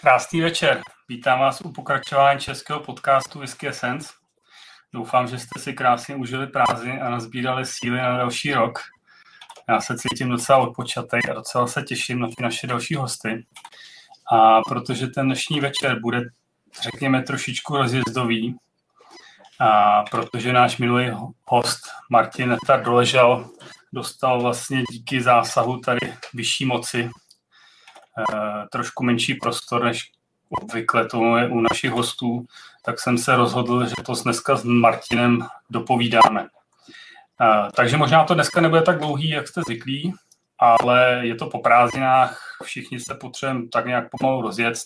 Krásný večer. Vítám vás u pokračování českého podcastu Whisky Essence. Doufám, že jste si krásně užili prázdniny a nazbírali síly na další rok. Já se cítím docela odpočatej a docela se těším na ty naše další hosty. A protože ten dnešní večer bude, řekněme, trošičku rozjezdový, a protože náš minulý host Martin Netar doležel, dostal vlastně díky zásahu tady vyšší moci trošku menší prostor, než obvykle tomu je u našich hostů, tak jsem se rozhodl, že to dneska s Martinem dopovídáme. Takže možná to dneska nebude tak dlouhý, jak jste zvyklí, ale je to po prázdninách, všichni se potřebujeme tak nějak pomalu rozjet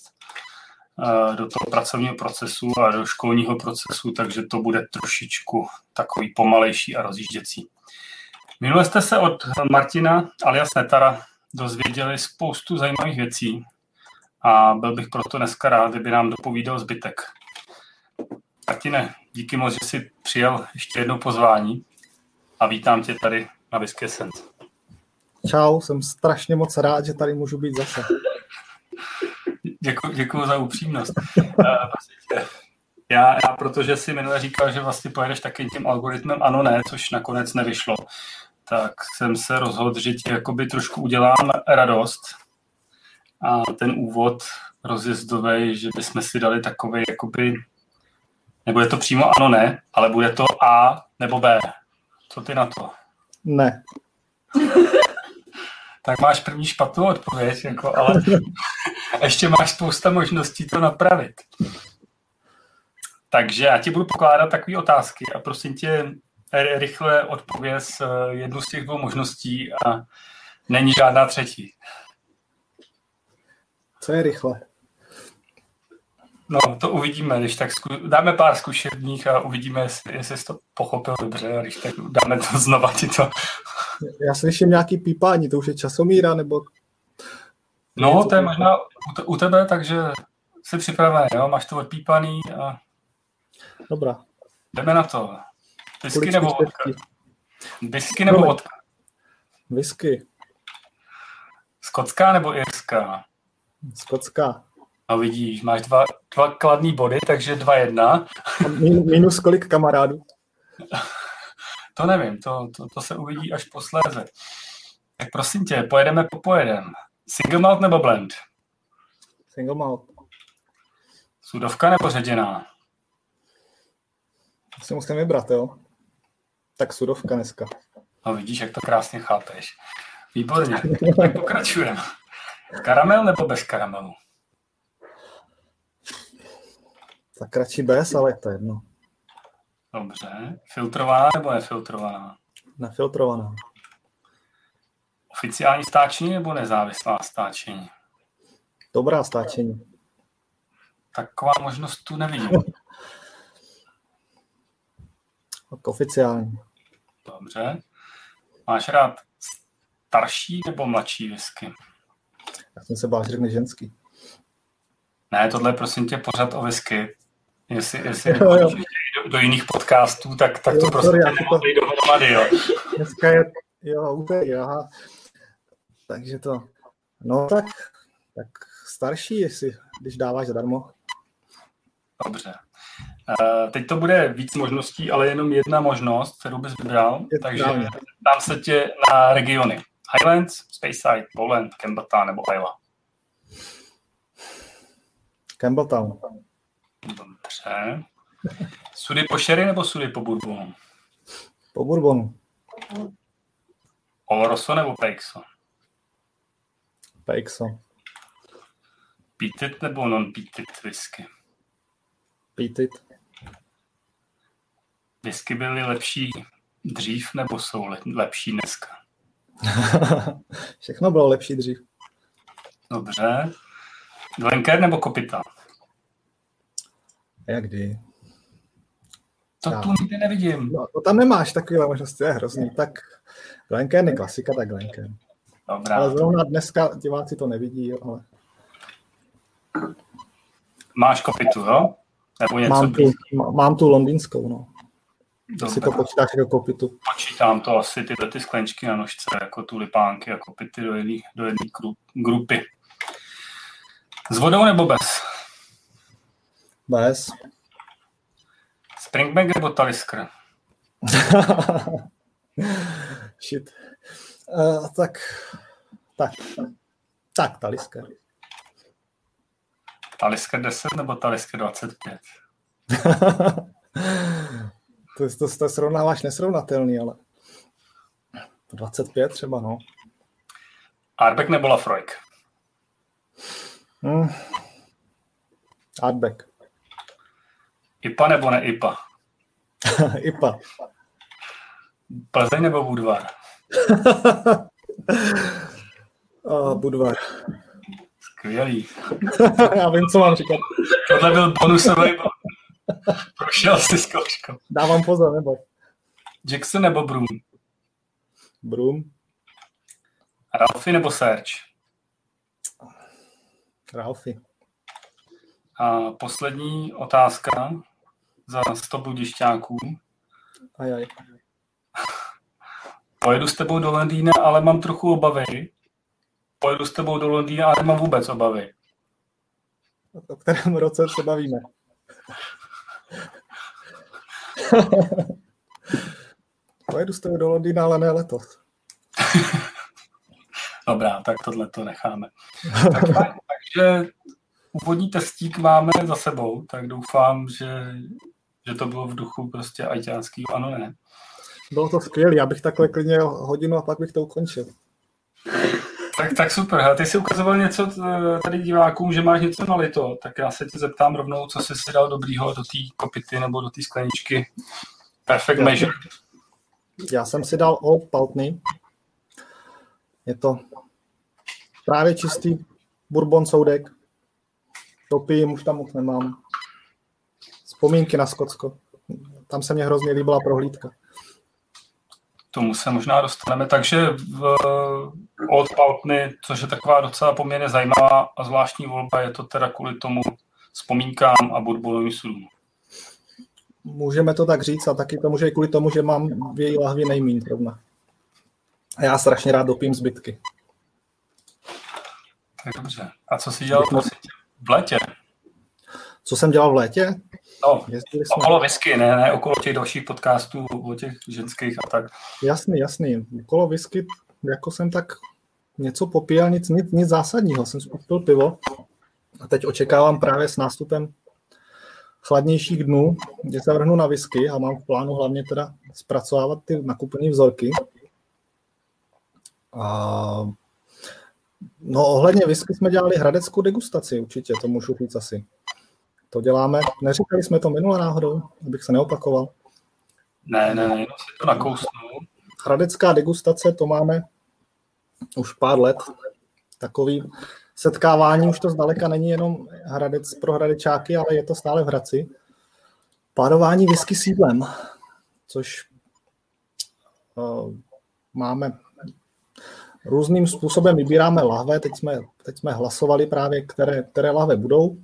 do toho pracovního procesu a do školního procesu, takže to bude trošičku takový pomalejší a rozjížděcí. Minule jste se od Martina alias Netara dozvěděli spoustu zajímavých věcí a byl bych proto dneska rád, kdyby nám dopovídal zbytek. Martine, díky moc, že jsi přijal ještě jedno pozvání a vítám tě tady na Whisky Essence. Čau, jsem strašně moc rád, že tady můžu být zase. Děkuju za upřímnost. Já, protože si minule říkal, že vlastně pojedeš taky tím algoritmem ano ne, což nakonec nevyšlo, tak jsem se rozhodl, že ti jakoby trošku udělám radost a ten úvod rozjezdovej, že bychom si dali takovej jakoby, nebude to přímo ano ne, ale bude to A nebo B. Co ty na to? Ne. Tak máš první špatnou odpověď, jako, ale ještě máš spousta možností to napravit. Takže já ti budu pokládat takové otázky a prosím tě rychle odpověz jednu z těch dvou možností a není žádná třetí. Co je rychle? No, to uvidíme, když tak dáme pár zkušebních a uvidíme, jestli jsi to pochopil dobře, a když tak dáme to znova ti to. Já slyším nějaký pípání, to už je časomíra, nebo... No, to je možná u tebe, takže jsi připravený, jo? Máš to odpípaný a... Dobrá. Jdeme na to. Whisky nebo vodka? Whisky nebo vodka? Whisky. Skotská nebo irská? Skotská. A vidíš, máš dva kladný body, takže 2-1. Minus kolik kamarádů? To nevím, to se uvidí až posléze. Tak prosím tě, pojedeme po pojedem. Single malt nebo blend? Single malt. Sudovka nebo ředěná? Si musím vybrat, jo? Tak sudovka dneska. No vidíš, jak to krásně chápeš. Výborně, tak pokračujeme. Karamel nebo bez karamelu? Tak radši bez, ale to je jedno. Dobře. Filtrovaná nebo nefiltrovaná? Nefiltrovaná. Oficiální stáčení nebo nezávislá stáčení? Dobrá stáčení. Taková možnost tu nevidím. Tak oficiální. Dobře. Máš rád starší nebo mladší whisky? Já jsem se bál, že řekne ženský. Ne, tohle je prosím tě pořád o whisky. Jestli do jiných podcastů, tak jo, to prosím tě nemohli dohromady, jo. Dneska je, jo, úplně, aha. Takže to, no tak starší, jestli, když dáváš zadarmo. Dobře. Teď to bude víc možností, ale jenom jedna možnost, kterou bys vybral, takže dám se tě na regiony. Highlands, Speyside, Poland, Campbeltown nebo Islay. Campbeltown. Dobře. Sudy po sherry nebo sudy po bourbonu? Po bourbonu. Oloroso nebo Peixo? Peixo. Peated nebo non-peated whisky? Peated. Whisky byly lepší dřív nebo jsou lepší dneska? Všechno bylo lepší dřív. Dobře. Glencairn nebo Kopita? Jak kdy? To já tu nikdy nevidím. No, to tam nemáš takovýhle možnost, je hrozný. Tak Glencairn je klasika, tak Glencairn. Dobrá. Ale zrovna dneska diváci to nevidí, jo, ale... Máš Kopitu, jo? Nebo něco mám tu londýnskou, no. Dobře. Si to počítáš do Kopitu. Počítám to asi tyhle ty sklenčky na nožce, jako tulipánky a Kopity do jedné grupy. S vodou nebo bez? Bez. Springbank nebo Talisker? Shit. Tak, Talisker. Talisker 10 nebo Talisker 25? to srovnáváš nesrovnatelný, ale 25 třeba, no. Ardbeg nebo Laphroaig? Ardbeg. IPA nebo ne IPA? IPA. Plzeň nebo Budvar? Budvar. Skvělý. Já vím, co mám říkat. Tohle byl bonusový bod. Prošel si zkouškou. Dávám pozor, nebo. Jackson nebo Broom? Broom. Ralphie nebo Serge? Ralphie. A poslední otázka za 100 budišťáků. Ajaj. Pojedu s tebou do Londýna, ale mám trochu obavy. Pojedu s tebou do Londýna, ale nemám vůbec obavy. O kterém roce se bavíme? Pojedu s tebou do Londýna, ale ne letos. Dobrá, tak tohle to necháme. Takže úvodní testík máme za sebou, tak doufám, že to bylo v duchu prostě ajťáckýho, ano ne. Bylo to skvělé, já bych takhle klidně hodinu a pak bych to ukončil. Tak super, a ty jsi ukazoval něco tady divákům, že máš něco na lito, tak já se tě zeptám rovnou, co jsi si dal dobrýho do té kopity nebo do té skleničky. Perfect measure. Já jsem si dal Old Pulteney. Je to právě čistý bourbon soudek. Topím, už tam moc nemám. Vzpomínky na Skotsko. Tam se mě hrozně líbila prohlídka. Tomu se možná dostaneme. Takže v Old Pulteney, což je taková docela poměrně zajímavá a zvláštní volba, je to teda kvůli tomu vzpomínkám a bourbonovým sudům. Můžeme to tak říct a taky to může i kvůli tomu, že mám v její lahvi nejmíň zrovna. A já strašně rád dopím zbytky. Tak dobře. A co jsi dělal v létě? Co jsem dělal v létě? No, okolo whisky, ne okolo těch dalších podcastů, o těch ženských a tak. Jasný. Okolo whisky, jako jsem tak něco popíjel, nic zásadního. Jsem spil pivo a teď očekávám právě s nástupem chladnějších dnů, kde se vrhnu na whisky a mám v plánu hlavně teda zpracovávat ty nakupené vzorky. No ohledně whisky jsme dělali hradeckou degustaci určitě, to můžu říct asi. To děláme, neříkali jsme to minule náhodou, abych se neopakoval. Ne, jenom si to nakousnu. Hradecká degustace, to máme už pár let. Takový setkávání, už to zdaleka není jenom Hradec pro hradečáky, ale je to stále v Hradci. Párování whisky s jídlem, což máme různým způsobem, vybíráme lahve, teď jsme hlasovali právě, které lahve budou.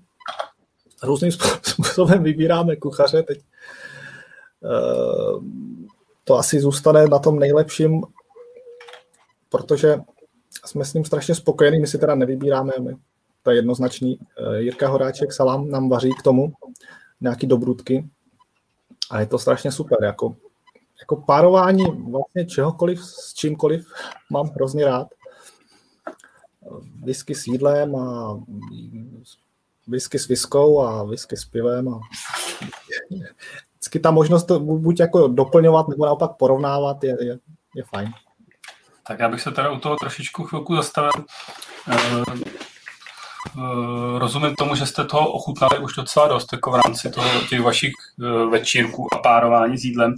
Různým způsobem vybíráme kuchaře, teď to asi zůstane na tom nejlepším, protože jsme s ním strašně spokojení, my si teda nevybíráme, to je jednoznačný. Jirka Horáček Salám nám vaří k tomu nějaký dobrutky a je to strašně super, jako párování vlastně čehokoliv s čímkoliv mám hrozně rád. Whisky s jídlem a whisky s whiskou a whisky s pivem. A vždycky ta možnost to buď jako doplňovat nebo naopak porovnávat je fajn. Tak já bych se teda u toho trošičku chvilku zastavil. Rozumím tomu, že jste toho ochutnali už docela dost, jako v rámci těch vašich večírků a párování s jídlem.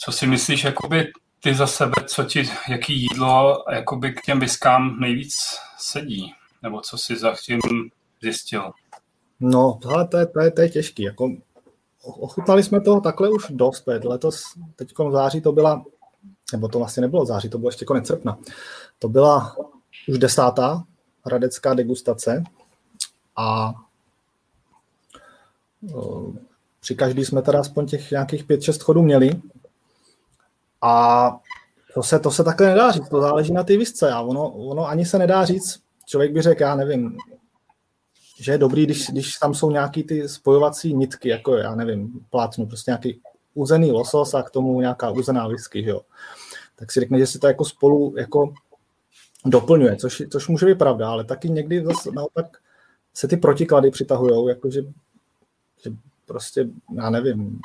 Co si myslíš, jakoby ty za sebe, jaký jídlo jakoby k těm whiskám nejvíc sedí? Nebo co jsi za tím zjistil? No, to je těžký. Jako, ochutnali jsme toho takhle už dost. Letos, teď v září to byla, nebo to vlastně nebylo září, to bylo ještě konec srpna. To byla už 10. hradecká degustace a při každý jsme teda aspoň těch nějakých 5-6 chodů měli. A to se takhle nedá říct, to záleží na ty whisce a ono ani se nedá říct, člověk by řekl, já nevím, že je dobrý, když tam jsou nějaký ty spojovací nitky, jako já nevím, plátnu, prostě nějaký uzený losos a k tomu nějaká uzená whisky, že jo. Tak si řekne, že si to jako spolu jako doplňuje, což může být pravda, ale taky někdy zase naopak se ty protiklady přitahujou, jakože prostě, já nevím,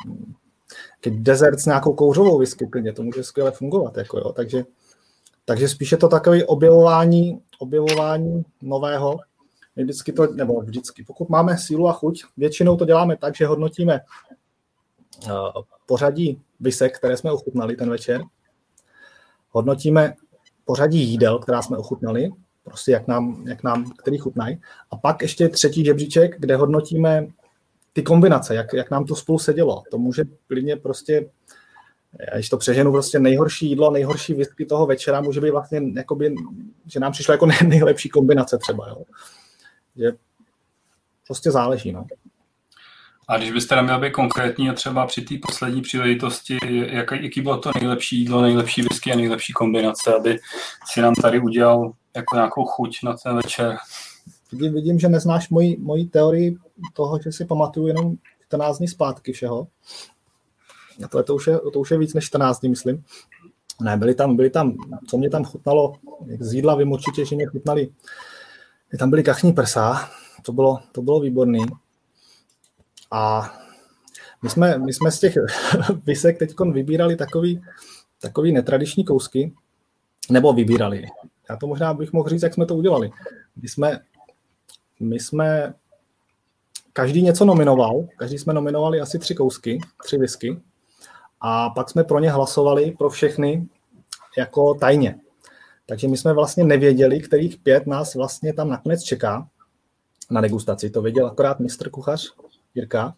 desert s nějakou kouřovou whisky, klidně, to může skvěle fungovat, jako jo, takže spíš je to takové objevování nového. My vždycky, pokud máme sílu a chuť, většinou to děláme tak, že hodnotíme pořadí visek, které jsme ochutnali ten večer, hodnotíme pořadí jídel, která jsme ochutnali, prostě jak nám který chutnají, a pak ještě třetí žebříček, kde hodnotíme ty kombinace, jak nám to spolu sedělo. To může klidně prostě, když to přeženu, prostě nejhorší jídlo, nejhorší whisky toho večera může být vlastně, jakoby, že nám přišla jako nejlepší kombinace třeba, jo. Že prostě záleží, no. A když byste tam měl být konkrétní a třeba při té poslední příležitosti, jaký bylo to nejlepší jídlo, nejlepší whisky a nejlepší kombinace, aby si nám tady udělal jako nějakou chuť na ten večer. Vidím, že neznáš moji teorii toho, že si pamatuju jenom 14 dní zpátky všeho. A to už je víc než 14 dní, myslím. Ne, byly tam, co mě tam chutnalo, z jídla vím určitě, že mě chutnali. Tam byly kachní prsa, to bylo výborný. A my jsme z těch visek teď vybírali takový netradiční kousky, nebo vybírali. Já to možná bych mohl říct, jak jsme to udělali. My jsme každý něco nominoval, každý jsme nominovali asi 3 whisky, a pak jsme pro ně hlasovali, pro všechny, jako tajně. Takže my jsme vlastně nevěděli, kterých 5 nás vlastně tam nakonec čeká na degustaci. To věděl akorát mistr kuchař Jirka,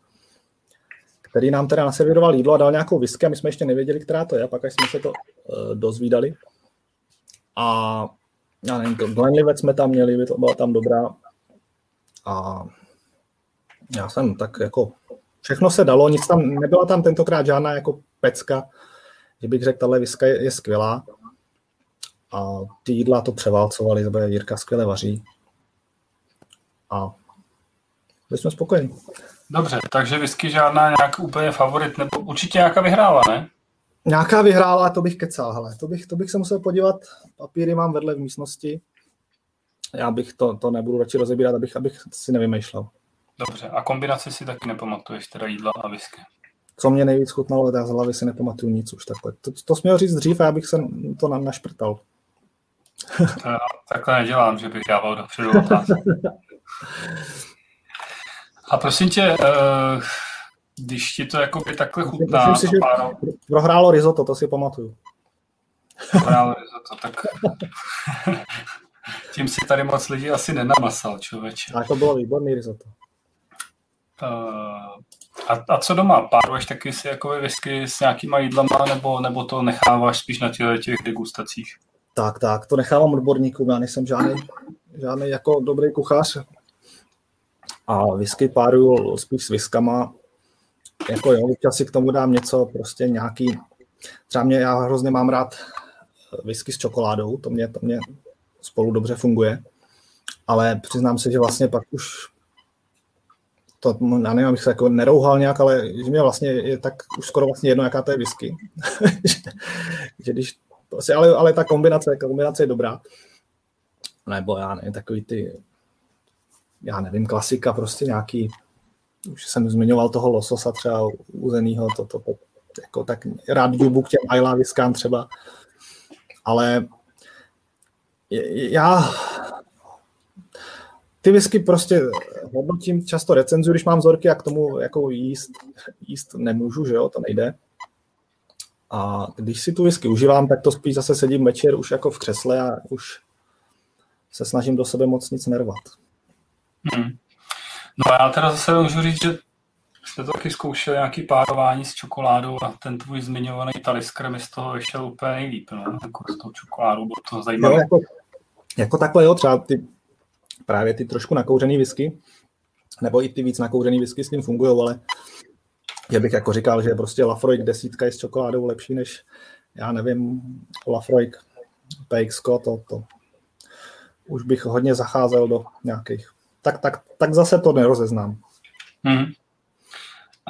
který nám teda naserviroval jídlo a dal nějakou whisky, a my jsme ještě nevěděli, která to je, a pak až jsme se to dozvídali. A já nevím, to Glenlivet jsme tam měli, to byla tam dobrá. A já jsem tak jako, všechno se dalo, nic tam, nebyla tam tentokrát žádná jako pecka, že bych řekl, tahle whisky je skvělá. A ty jídla to převálcovali, to bude Jirka skvěle vaří. A byli jsme spokojeni. Dobře, takže whisky žádná nějak úplně favorit, nebo určitě nějaká vyhrála, ne? Nějaká vyhrála, to bych kecal, hele. To bych se musel podívat, papíry mám vedle v místnosti. Já bych to nebudu radši rozebírat, abych si nevymýšlel. Dobře, a kombinaci si taky nepamatuješ, teda jídla a whisky? Co mě nejvíc chutnalo, já z hlavy si nepamatuju nic už takhle. To jsi měl říct dřív a já bych se to našprtal. To já takhle nedělám, že bych dával dopředu otázku. A prosím tě, když ti to jakoby takhle chutná... Myslím si, že prohrálo risotto, to si pamatuju. Prohrálo risotto, tak... Tím si tady moc lidí asi nenamasal, člověče. A to bylo výborný risotto. A co doma? Páruješ taky si jakoby whisky s nějakýma jídlama, nebo to necháváš spíš na těch degustacích? Tak, to nechávám odborníkům, já nejsem žádný jako dobrý kuchař. A whisky páruju spíš s whiskama, jako jo, občas si k tomu dám něco, prostě nějaký, třeba já hrozně mám rád whisky s čokoládou, to mě spolu dobře funguje, ale přiznám se, že vlastně pak už to, já nevím, abych se jako nerouhal nějak, ale že mě vlastně je tak už skoro vlastně jedno, jaká to je whisky. Že když, prostě, ale ta kombinace je dobrá. Nebo já nevím, takový ty, já nevím, klasika, prostě nějaký, už jsem zmiňoval toho lososa třeba uzenýho, to jako tak rád dubu k těm Islay whiskám třeba, ale já ty whisky prostě hodnotím, často recenzuju, když mám vzorky, a k tomu jako jíst nemůžu, že jo, to nejde. A když si tu whisky užívám, tak to spíš zase sedím večer už jako v křesle a už se snažím do sebe moc nic nervat. No a já teda zase můžu říct, že jste taky zkoušel nějaký párování s čokoládou a ten tvůj zmiňovaný Talisker mi z toho vyšel úplně nejlíp, no, jako s tou čokoládou, bylo to zajímavé. No, jako takhle, jo, třeba právě ty trošku nakouřený whisky, nebo i ty víc nakouřený whisky s tím fungují, ale já bych jako říkal, že prostě Laphroaig 10 je s čokoládou lepší než, já nevím, Laphroaig PX, to už bych hodně zacházel do nějakých tak zase to nerozeznám. Hmm.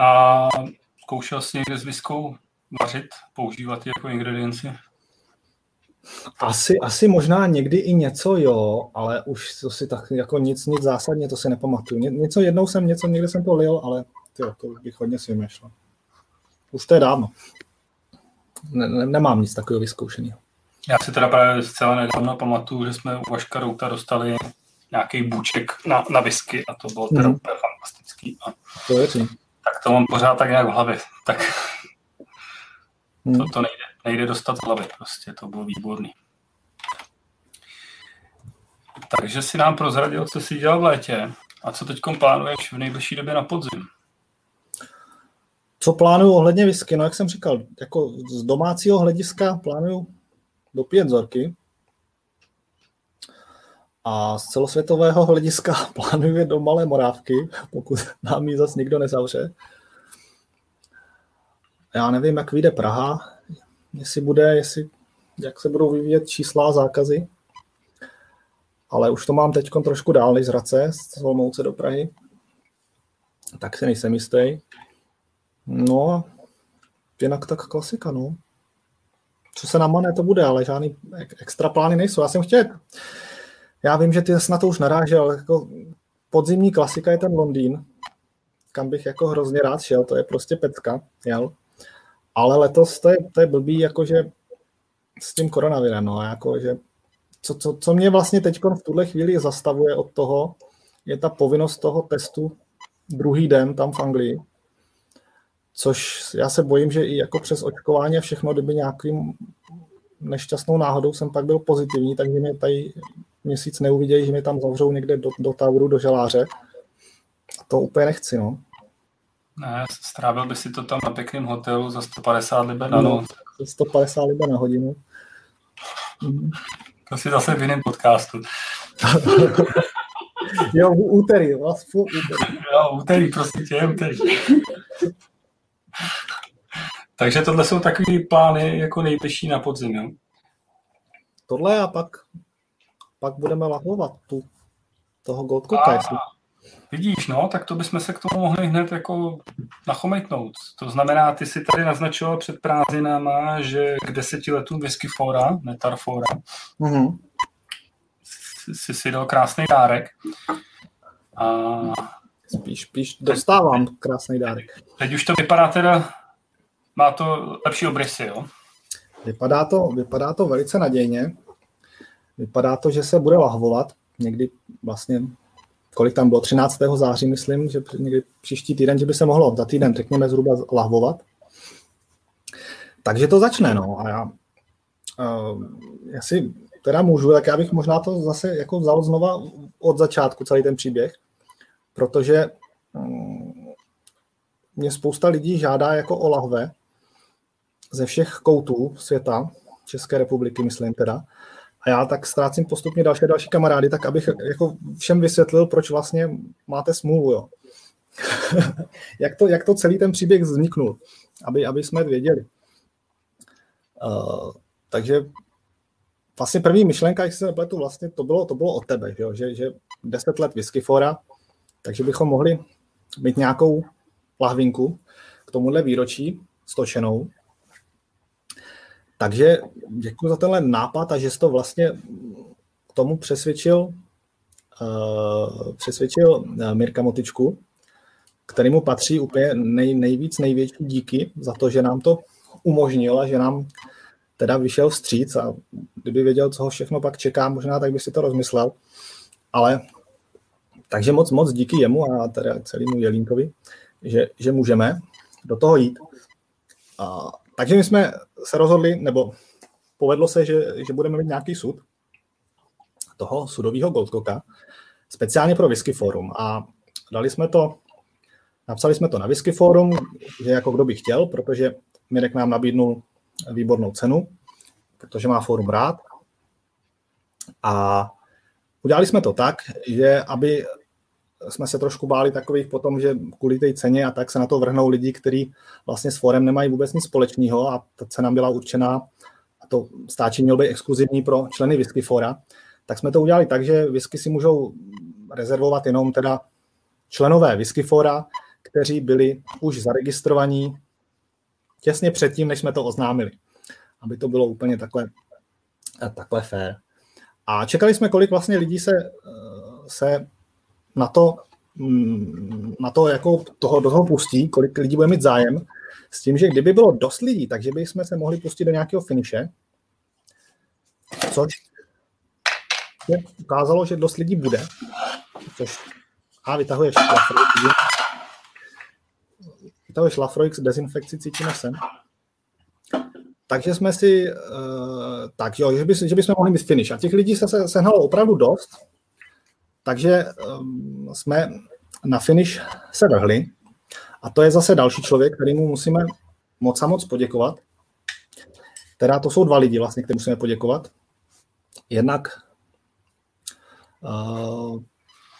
A zkoušel jsi někde s whiskou vařit, používat ji jako ingredienci? Asi možná někdy i něco, jo, ale už to si tak jako nic zásadně, to si nepamatuju. Někdy jsem to lil, ale tyjo, to bych hodně si vymýšlel. Už to je dávno. Nemám nic takového vyzkoušeného. Já si teda právě zcela nedávno pamatuju, že jsme u Vaška Routa dostali nějaký bůček na whisky a to bylo teda úplně fantastický. A to je tím. Tak to mám pořád tak nějak v hlavě. Tak to nejde dostat z hlavy, prostě to bylo výborný. Takže si nám prozradil, co jsi dělal v létě a co teď plánuješ v nejbližší době na podzim. Co plánuju ohledně whisky? No jak jsem říkal, jako z domácího hlediska plánuju dopít vzorky a z celosvětového hlediska plánuju je do Malé Morávky, pokud nám ji zase nikdo nezavře. Já nevím, jak vyjde Praha, jak se budou vyvíjet čísla a zákazy, ale už to mám teď trošku dál než z Hradce, z Olomouce do Prahy, tak se nejsem jistý. No, jinak tak klasika, no. Co se namane, to bude, ale žádný extra plány nejsou. Já vím, že ty jsi na to už narážel, jako podzimní klasika je ten Londýn, kam bych jako hrozně rád šel, to je prostě pecka, jel. Ale letos to je blbý, jakože s tím koronavirem, no, jakože co mě vlastně teď v tuhle chvíli zastavuje od toho, je ta povinnost toho testu druhý den tam v Anglii. Což já se bojím, že i jako přes očkování a všechno, kdyby nějakým nešťastnou náhodou jsem pak byl pozitivní, takže mě tady měsíc neuvidějí, že mě tam zavřou někde do Tauru, do Želáře. A to úplně nechci, no. Ne, strávil by si to tam na pěkném hotelu za 150 liber na noc. 150 liber na hodinu. To si zase v jiném podcastu. Jo, úterý. Jo, úterý. Takže tohle jsou takový plány jako nejbližší na podzim, jo? Tohle a pak budeme lahovat toho Gold Cocka. Vidíš, no, tak to bychom se k tomu mohli hned jako nachomejtnout. To znamená, ty si tady naznačoval před prázdninama, že k 10 letům Whisky Fora, Netar Fora, si dal krásný dárek. A Spíš dostávám krásný dárek. Teď už to vypadá teda, má to lepší obrysy, jo? Vypadá to velice nadějně. Vypadá to, že se bude lahvovat. Někdy vlastně, kolik tam bylo, 13. září, myslím, že někdy příští týden, že by se mohlo za týden, řekněme, zhruba lahvovat. Takže to začne, no. A já si teda můžu, tak já bych možná to zase jako vzal znova od začátku celý ten příběh. Protože mě spousta lidí žádá jako o lahve ze všech koutů světa, České republiky, myslím teda. A já tak ztrácím postupně další kamarády, tak abych jako všem vysvětlil, proč vlastně máte smůlu, jo. jak to celý ten příběh vzniknul, aby jsme věděli. Takže vlastně první myšlenka, jak se nepletu, vlastně to bylo od tebe, jo? Že 10 let Whisky Fora, takže bychom mohli mít nějakou lahvinku k tomuhle výročí stočenou. Takže děkuji za tenhle nápad a že jsi to vlastně k tomu přesvědčil Mirka Motyčku, kterému patří úplně největší díky za to, že nám to umožnil a že nám teda vyšel vstříc a kdyby věděl, co ho všechno pak čeká, možná tak by si to rozmyslel, ale takže moc díky jemu a teda celému Jelínkovi, že můžeme do toho jít. Takže my jsme se rozhodli, nebo povedlo se, že budeme mít nějaký sud toho sudového Gold Cocka, speciálně pro Whisky Forum. A napsali jsme to na Whisky Forum, že jako kdo by chtěl, protože Mirek nám nabídnul výbornou cenu, protože má forum rád. A udělali jsme to tak, že aby jsme se trošku báli takových potom, že kvůli té ceně a tak se na to vrhnou lidi, kteří vlastně s forem nemají vůbec nic společného a ta cena byla určená a to stáčí mělo být exkluzivní pro členy Whisky Fora, tak jsme to udělali tak, že whisky si můžou rezervovat jenom teda členové Whisky Fora, kteří byli už zaregistrovaní těsně předtím, než jsme to oznámili, aby to bylo úplně takhle fair. A čekali jsme, kolik vlastně lidí se na to jako do toho pustí, kolik lidí bude mít zájem, s tím, že kdyby bylo dost lidí, takže bychom se mohli pustit do nějakého finiše, což se ukázalo, že dost lidí bude, vytahuješ Laphroaig. Vytahuješ Laphroaig s dezinfekcí, cítíme sem. Takže jsme si, že bychom mohli mít finish. A těch lidí se sehnalo opravdu dost, takže jsme na finish se vrhli. A to je zase další člověk, kterému musíme moc poděkovat. Teda to jsou dva lidi vlastně, kterým musíme poděkovat. Jednak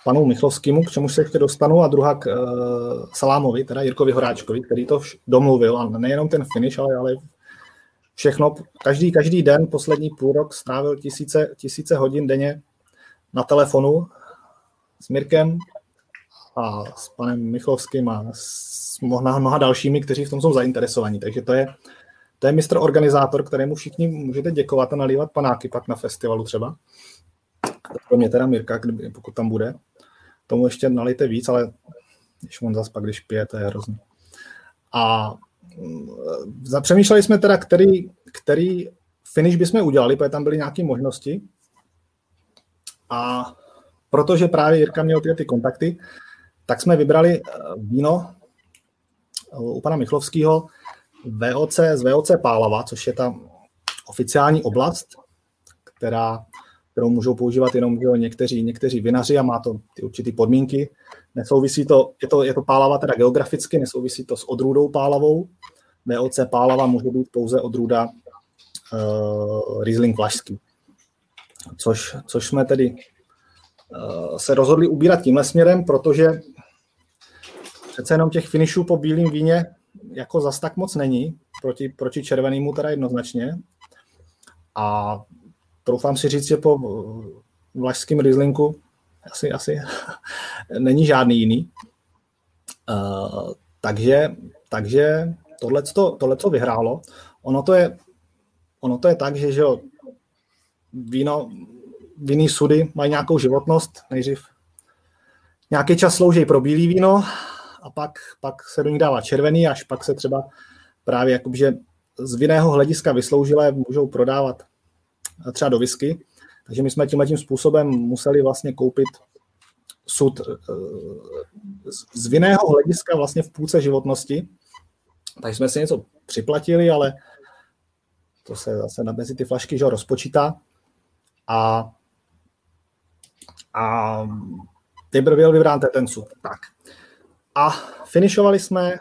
panu Michlovskému, k čemu se ještě dostanu, a druhá k Salámovi, teda Jirkovi Horáčkovi, který to domluvil. A nejenom ten finish, ale všechno. Každý den, poslední půl rok, strávil tisíce hodin denně na telefonu s Mirkem a s panem Michlovským a s mnoha dalšími, kteří v tom jsou zainteresovaní. Takže to je mistr organizátor, kterému všichni můžete děkovat a nalívat panáky pak na festivalu třeba. Pro mě teda Mirka, pokud tam bude. Tomu ještě nalijte víc, ale když on zas pak, když pije, to je hrozný. A zapřemýšleli jsme teda, který finish bychom udělali, protože tam byly nějaké možnosti. A protože právě Jirka měl ty kontakty, tak jsme vybrali víno u pana Michlovského z VOC Pálava, což je ta oficiální oblast, kterou můžou používat jenom někteří vinaři a má to ty určité podmínky. Nesouvisí to, je to Pálava teda geograficky, nesouvisí to s odrůdou Pálavou. VOC Pálava může být pouze odrůda Riesling Vlašský. Což jsme tedy se rozhodli ubírat tímhle směrem, protože přece jenom těch finishů po bílém víně jako zas tak moc není, proti červenému teda jednoznačně. A troufám si říct, že po vlašském Rieslinku asi není žádný jiný. Takže tohleto vyhrálo. Ono to je tak, že jo, vinný sudy mají nějakou životnost, nejdřív nějaký čas slouží pro bílý víno a pak se do ní dává červený, až pak se třeba právě jakože z vinného hlediska vysloužilé můžou prodávat třeba do whisky. Takže my jsme tímhle tím způsobem museli vlastně koupit sud z vinného hlediska vlastně v půlce životnosti. Takže jsme si něco připlatili, ale to se zase mezi ty flašky že rozpočítá. A byl vybrán ten sud. Tak. A finišovali jsme,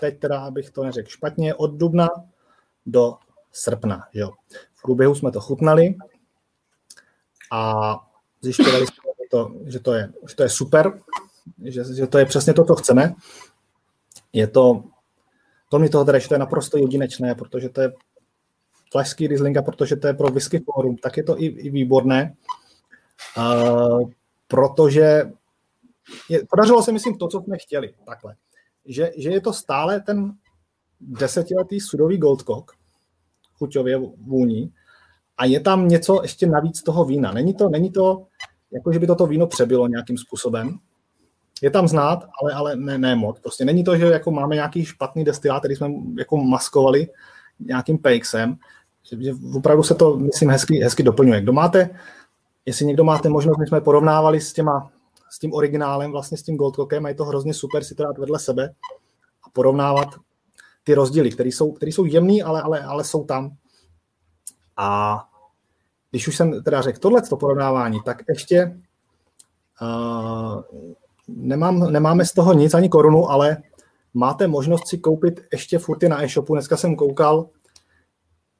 teď teda, abych to neřekl špatně, od dubna do srpna. Jo. V průběhu jsme to chutnali a zjišťovali jsme, že to je super, že to je přesně to, co chceme. Že to je naprosto jedinečné, protože to je vlašský Riesling, protože to je pro Whisky Forum, tak je to i výborné, protože podařilo se, myslím, to, co jsme chtěli, takhle. Že je to stále ten 10letý sudový Gold Cock, chuťově vůní, a je tam něco ještě navíc toho vína. Není to jako, že by toto víno přebylo nějakým způsobem. Je tam znát, ale ne moc. Prostě není to, že jako máme nějaký špatný destilát, který jsme jako maskovali nějakým pejksem. Že opravdu se to, myslím, hezky doplňuje. Jestli někdo máte možnost, my jsme porovnávali s tím originálem, vlastně s tím Gold Cockem, a je to hrozně super si to dát vedle sebe a porovnávat ty rozdíly, které jsou jemný, ale jsou tam. A když už jsem teda řekl tohleto porovnávání, tak ještě nemáme z toho nic, ani korunu, ale máte možnost si koupit ještě furty na e-shopu. Dneska jsem koukal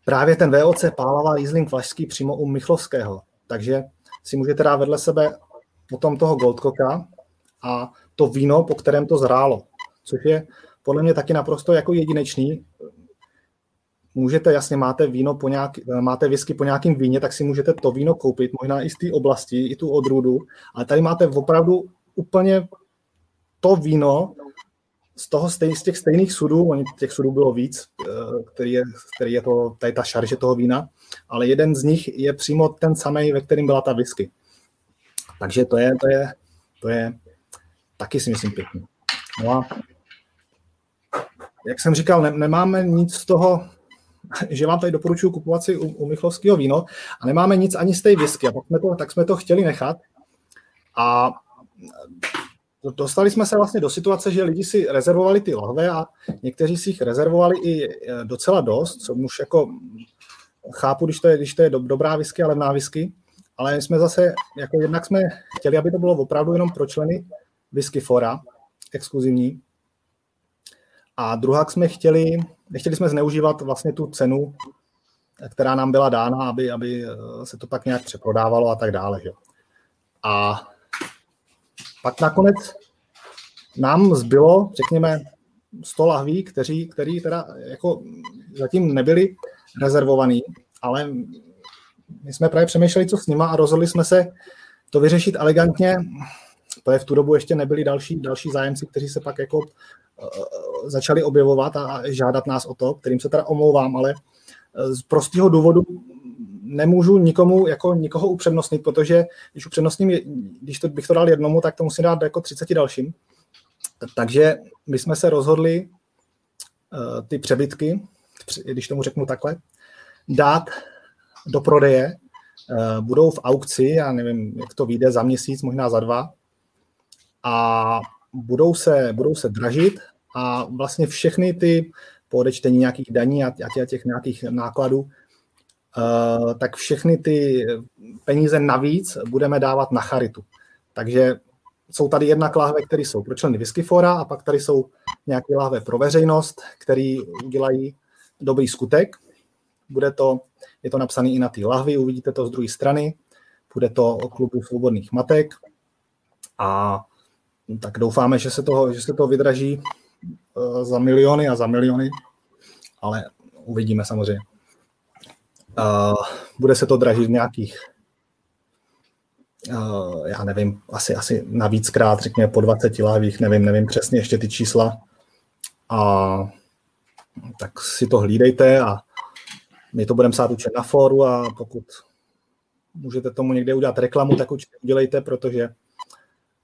právě ten VOC Pálava Riesling Vlašský přímo u Michlovského. Takže si můžete dát vedle sebe potom toho Gold Cocka a to víno, po kterém to zrálo. Což je podle mě taky naprosto jako jedinečný. můžete, jasně máte víno po nějak, máte whisky po nějakém víně, tak si můžete to víno koupit, možná i z té oblasti, i tu odrůdu, ale tady máte opravdu úplně to víno z těch stejných sudů, těch sudů bylo víc, který je to, tady ta šarže toho vína, ale jeden z nich je přímo ten samej, ve kterém byla ta whisky. Takže to je taky si myslím pěkný. No a jak jsem říkal, nemáme nic z toho, že vám tady doporučuji kupovat si u Michlovského víno a nemáme nic ani z té whisky. A tak jsme to chtěli nechat a dostali jsme se vlastně do situace, že lidi si rezervovali ty lahve a někteří si jich rezervovali i docela dost, co už jako chápu, když to je dobrá whisky a levná whisky, ale my jsme zase, jako jednak jsme chtěli, aby to bylo opravdu jenom pro členy Whisky Fora, exkluzivní. A druhá jsme nechtěli jsme zneužívat vlastně tu cenu, která nám byla dána, aby se to tak nějak přeprodávalo a tak dále. Že? A pak nakonec nám zbylo, řekněme, 100 lahví, který teda jako zatím nebyli rezervovaný, ale my jsme právě přemýšleli, co s nima a rozhodli jsme se to vyřešit elegantně, protože v tu dobu ještě nebyli další zájemci, kteří se pak jako začali objevovat a žádat nás o to, kterým se teda omlouvám, ale z prostého důvodu nemůžu nikoho upřednostnit, protože když upřednostním, bych to dal jednomu, tak to musím dát jako 30 dalším. Takže my jsme se rozhodli ty přebytky, když tomu řeknu takhle, dát do prodeje, budou v aukci, já nevím, jak to vyjde, za měsíc, možná za dva, a budou se dražit a vlastně všechny ty po odečtení nějakých daní a těch nějakých nákladů, tak všechny ty peníze navíc budeme dávat na charitu. Takže jsou tady jednak láhve, které jsou pro členy Whisky Fora a pak tady jsou nějaké láhve pro veřejnost, které udělají dobrý skutek. Je to napsané i na té lahvi, uvidíte to z druhé strany. Bude to o klubu Svobodných matek a tak doufáme, že se to vydraží za miliony, ale uvidíme samozřejmě. Bude se to dražit v nějakých, já nevím, asi navíckrát, řekněme po 20 lahvích, nevím přesně ještě ty čísla. A tak si to hlídejte a my to budeme psát určitě na fóru a pokud můžete tomu někde udělat reklamu, tak určitě udělejte, protože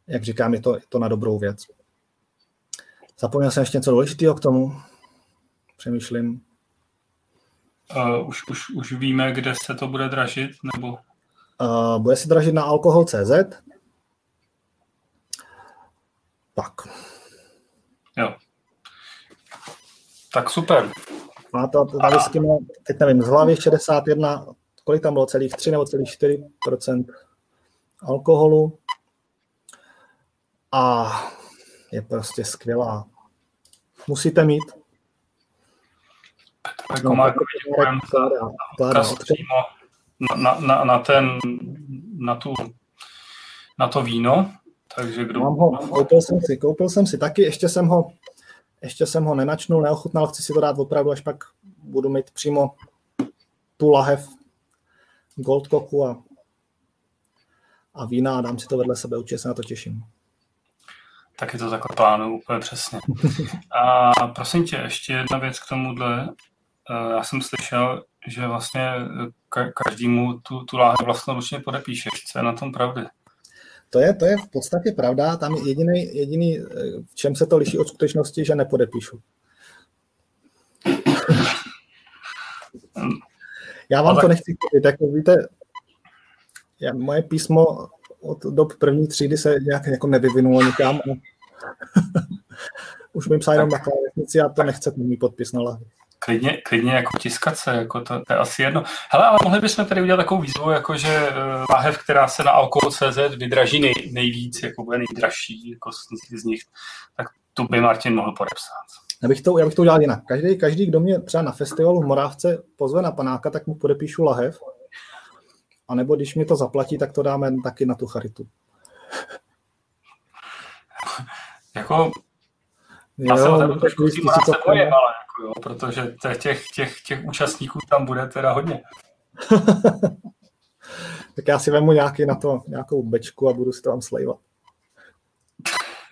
jak říkám, je to na dobrou věc. Zapomněl jsem ještě něco důležitého k tomu. Přemýšlím. Už víme, kde se to bude dražit? Nebo? Bude se dražit na alkohol.cz. Tak. Jo. Tak super. Má to tady s tím, teď nevím, z hlavy 61, kolik tam bylo, celých 3 nebo celých 4% alkoholu. A je prostě skvělá. Musíte mít. Tak Komárko, děkujeme na to víno. Takže kdo... Koupil jsem si taky, ještě jsem ho nenačnul, neochutnal, chci si to dát opravdu, až pak budu mít přímo tu lahev Gold Cocku a vína a dám si to vedle sebe, určitě se na to těším. Taky to takhle plánuju úplně přesně. A prosím tě, ještě jedna věc k tomuhle. Já jsem slyšel, že vlastně každému tu láhev vlastnoručně podepíšeš. Co je na tom pravdy? To je v podstatě pravda. Tam je jediný, v čem se to liší od skutečnosti, že nepodepíšu. Já vám to nechci koupit. Jako víte, moje písmo od dob první třídy se nějak jako nevyvinulo nikam. Už mi psá jenom na klávesnici a to nechce mít podpis na lahvi. Klidně jako tiskat se, jako to je asi jedno. Hele, ale mohli bychom tady udělat takovou výzvu, jako že láhev, která se na alkohol.cz vydraží nejvíc, jako bude nejdražší jako z nich, tak tu by Martin mohl podepsat. Já bych to udělal jinak. Každý, kdo mě třeba na festivalu v Morávce pozve na panáka, tak mu podepíšu lahev. A nebo když mi to zaplatí, tak to dáme taky na tu charitu. Jako Já se o trošku se bojím, ale jako jo, protože těch účastníků tam bude teda hodně. Tak já si vemu nějaký na to, nějakou bečku a budu si to tam slejvat.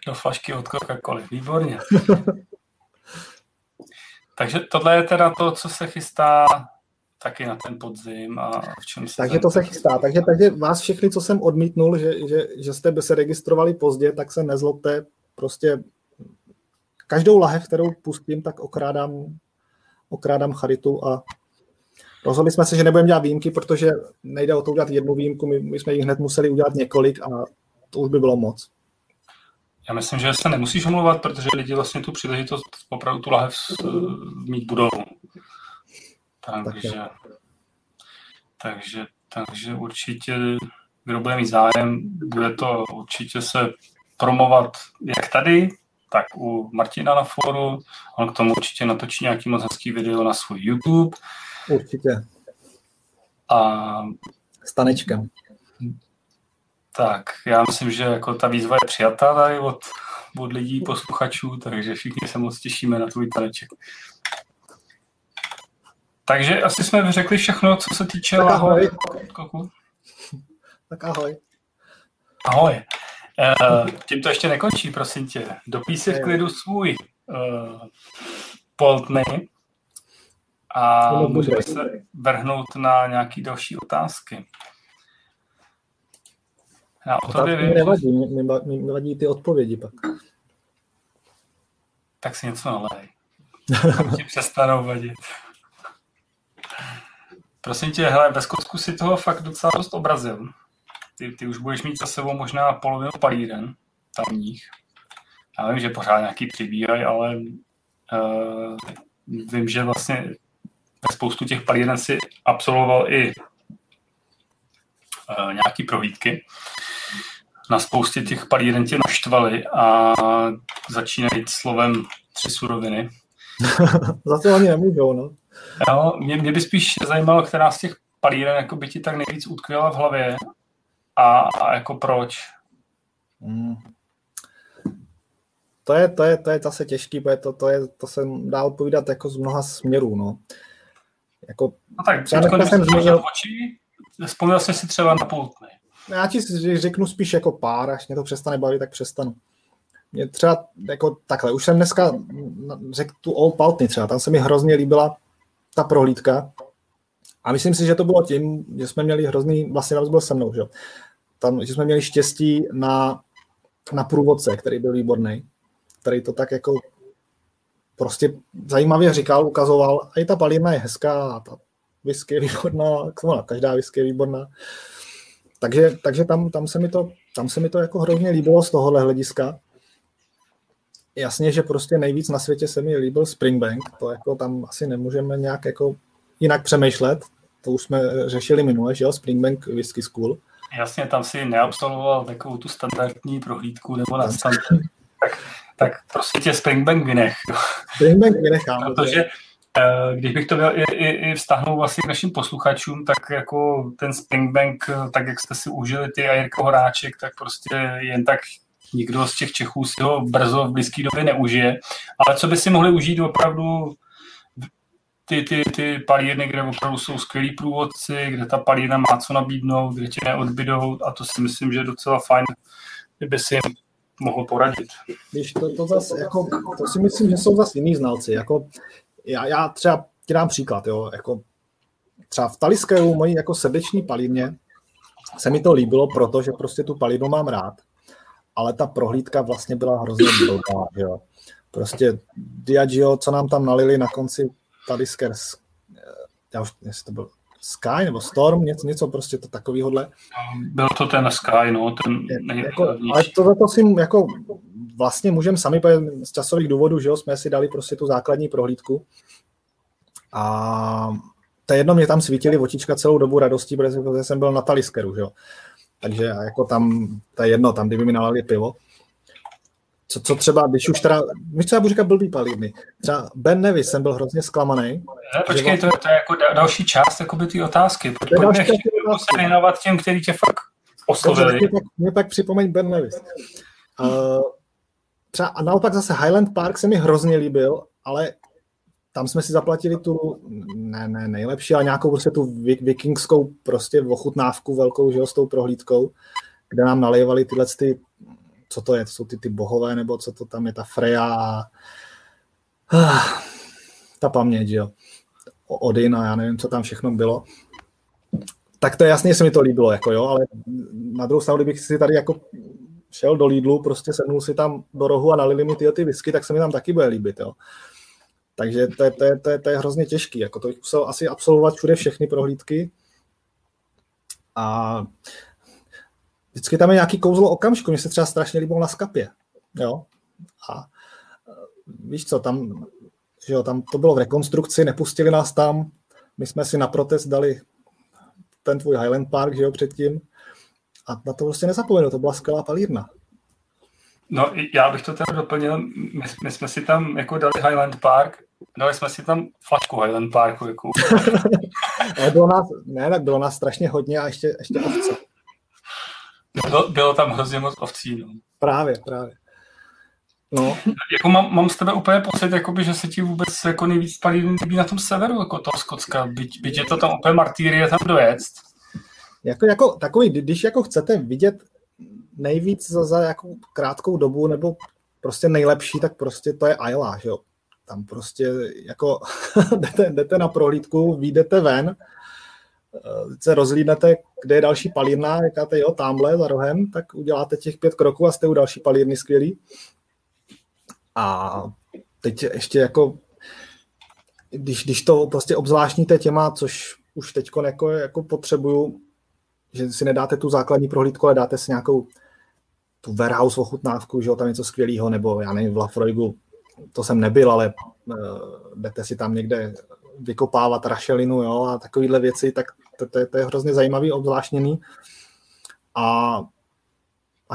Do flašky od Coca-Coly, výborně. Takže tohle je teda to, co se chystá taky na ten podzim a v čem se... Takže to se chystá. Takže vás všechny, co jsem odmítnul, že jste se registrovali pozdě, tak se nezlobte. Prostě každou lahev, kterou pustím, tak okrádám charitu a rozhodli jsme se, že nebudeme dělat výjimky, protože nejde o to udělat jednu výjimku, my jsme jich hned museli udělat několik a to už by bylo moc. Já myslím, že se nemusíš omlouvat, protože lidi vlastně tu příležitost opravdu tu lahev mít budou. Takže určitě, kdo bude mít zájem, bude to určitě se promovat jak tady, tak u Martina na fóru. On k tomu určitě natočí nějaký moc hezký video na svůj YouTube. Určitě. A s tanečkem. Tak, já myslím, že jako ta výzva je přijatá tady od lidí, posluchačů, takže všichni se moc těšíme na tvůj taneček. Takže asi jsme řekli všechno, co se týče lahoj. Tak ahoj. Ahoj. Tím to ještě nekončí, prosím tě. Dopij si v klidu svůj Pulteney a můžeme se vrhnout na nějaké další otázky. Já o tobě vím. Nevadí ty odpovědi pak. Tak si něco nalej. Kam ti přestanou vadit. Prosím tě, hele, ve Skotsku si toho fakt docela dost obrazil. Ty už budeš mít za sebou možná polovinu palíren tamních. Já vím, že pořád nějaký přibírají, ale vím, že vlastně ve spoustu těch palíren si absolvoval i nějaký prohlídky. Na spoustě těch palíren tě naštvali a začínají slovem 3 suroviny. Za to ani nemůžou, no. Jo, mě by spíš zajímalo, která z těch palíren jako by ti tak nejvíc utkvěla v hlavě a jako proč. To je zase těžký, protože to se dá odpovídat jako z mnoha směrů, no. Jako, no tak, když jsem zmínil oči, vzpomněl jsi si třeba na Pulteney. Já ti řeknu spíš jako pár, až mě to přestane bavit, tak přestanu. Mě třeba jako takhle, už jsem dneska řekl tu Old Pulteney třeba, tam se mi hrozně líbila ta prohlídka a myslím si, že to bylo tím, že jsme měli hrozný, vlastně tam byl se mnou, že? Tam, že jsme měli štěstí na průvodce, který byl výborný, který to tak jako prostě zajímavě říkal, ukazoval a i ta palírna je hezká a ta whisky je výborná, každá whisky je výborná. Takže tam se mi to jako hrozně líbilo z tohohle hlediska. Jasně, že prostě nejvíc na světě se mi líbil Springbank, to jako tam asi nemůžeme nějak jako jinak přemýšlet, to už jsme řešili minule, že jo, Springbank Whisky School. Jasně, tam si neabsolvoval takovou tu standardní prohlídku nebo na standardní, tak prostě tě Springbank vynech. Springbank vynechám. Protože když bych to měl i vztahnout vlastně k našim posluchačům, tak jako ten Springbank, tak jak jste si užili ty a Jirka Horáček, tak prostě jen tak nikdo z těch Čechů si ho brzo v blízké době neužije, ale co by si mohli užít opravdu ty palírny, kde opravdu jsou skvělí průvodci, kde ta palírna má co nabídnout, kde tě neodbydou a to si myslím, že je docela fajn, kdyby si jim mohl poradit. Víš, to si myslím, že jsou zase jiný znalci, jako já třeba ti dám příklad, jo, jako třeba v Taliskeru mojí jako srdeční palírně se mi to líbilo, protože prostě tu palírnu mám rád. Ale ta prohlídka vlastně byla hrozně blbá, jo. Prostě Diageo, co nám tam nalili na konci Talisker, já už, jestli to byl Skye nebo Storm, něco prostě to takovýhodle. Byl to ten Skye, no, ten jako, ale to si jako vlastně můžeme sami, z časových důvodů, že jo, jsme si dali prostě tu základní prohlídku a to jedno mě tam svítili otička celou dobu radostí, protože jsem byl na Taliskeru, že jo. Takže jako tam, to je jedno, tam kdyby mi nalali pivo. Co třeba, když už teda, víš co, já budu říkat blbý palírny. Třeba Ben Nevis jsem byl hrozně zklamaný. Počkej, to je jako další část jakoby ty otázky. Pojďme ještě se věnovat těm, který tě fakt oslovili. Mě tak připomeň Ben Nevis. třeba a naopak zase Highland Park se mi hrozně líbil, ale tam jsme si zaplatili tu, ne nejlepší, ale nějakou prostě tu vikingskou prostě ochutnávku velkou, že jo, s tou prohlídkou, kde nám nalévali tyhle ty, co to je, to jsou ty bohové, nebo co to tam je, ta Freja a ta paměť, jo, Odin a já nevím, co tam všechno bylo. Tak to jasně se mi to líbilo, jako jo, ale na druhou stranu, kdybych si tady jako šel do Lidlu, prostě sednul si tam do rohu a nalili mi ty whisky, tak se mi tam taky bude líbit, jo. Takže to je hrozně těžký, jako to bych musel asi absolvovat všude všechny prohlídky a vždycky tam je nějaký kouzlo okamžiku, mně se třeba strašně líbilo na Skapě, jo. A víš co, tam, že jo, tam to bylo v rekonstrukci, nepustili nás tam, my jsme si na protest dali ten tvůj Highland Park, že jo, předtím. A na to prostě nezapomenu, to byla skvělá palírna. No, já bych to teda doplnil, my jsme si tam jako dali Highland Park, dali jsme si tam flašku Highland Parku, jako. Bylo nás strašně hodně a ještě ovce. Bylo tam hrozně moc ovcí, no. Právě. No. Jako mám z tebe úplně pocit, jakoby, že se ti vůbec jako nejvíc palírny líbí na tom severu, jako toho Skotska, byť je to tam úplně martýrie tam dojet. Jako takový, když jako chcete vidět nejvíc za jakou krátkou dobu nebo prostě nejlepší, tak prostě to je Islay, jo. Tam prostě jako jdete na prohlídku, vyjdete ven, se rozhlídnete, kde je další palírna, říkáte jo, tamhle za rohem, tak uděláte těch 5 kroků a jste u další palírny, skvělý. A teď ještě jako, když to prostě obzvláštníte těma, což už teďko jako potřebuju, že si nedáte tu základní prohlídku, ale dáte si nějakou tu warehouse ochutnávku, že jo, tam něco skvělého, nebo já nevím, v Laphroaigu, to jsem nebyl, ale jdete si tam někde vykopávat rašelinu, jo, a takovýhle věci, tak to je hrozně zajímavý, obzvláštněný. A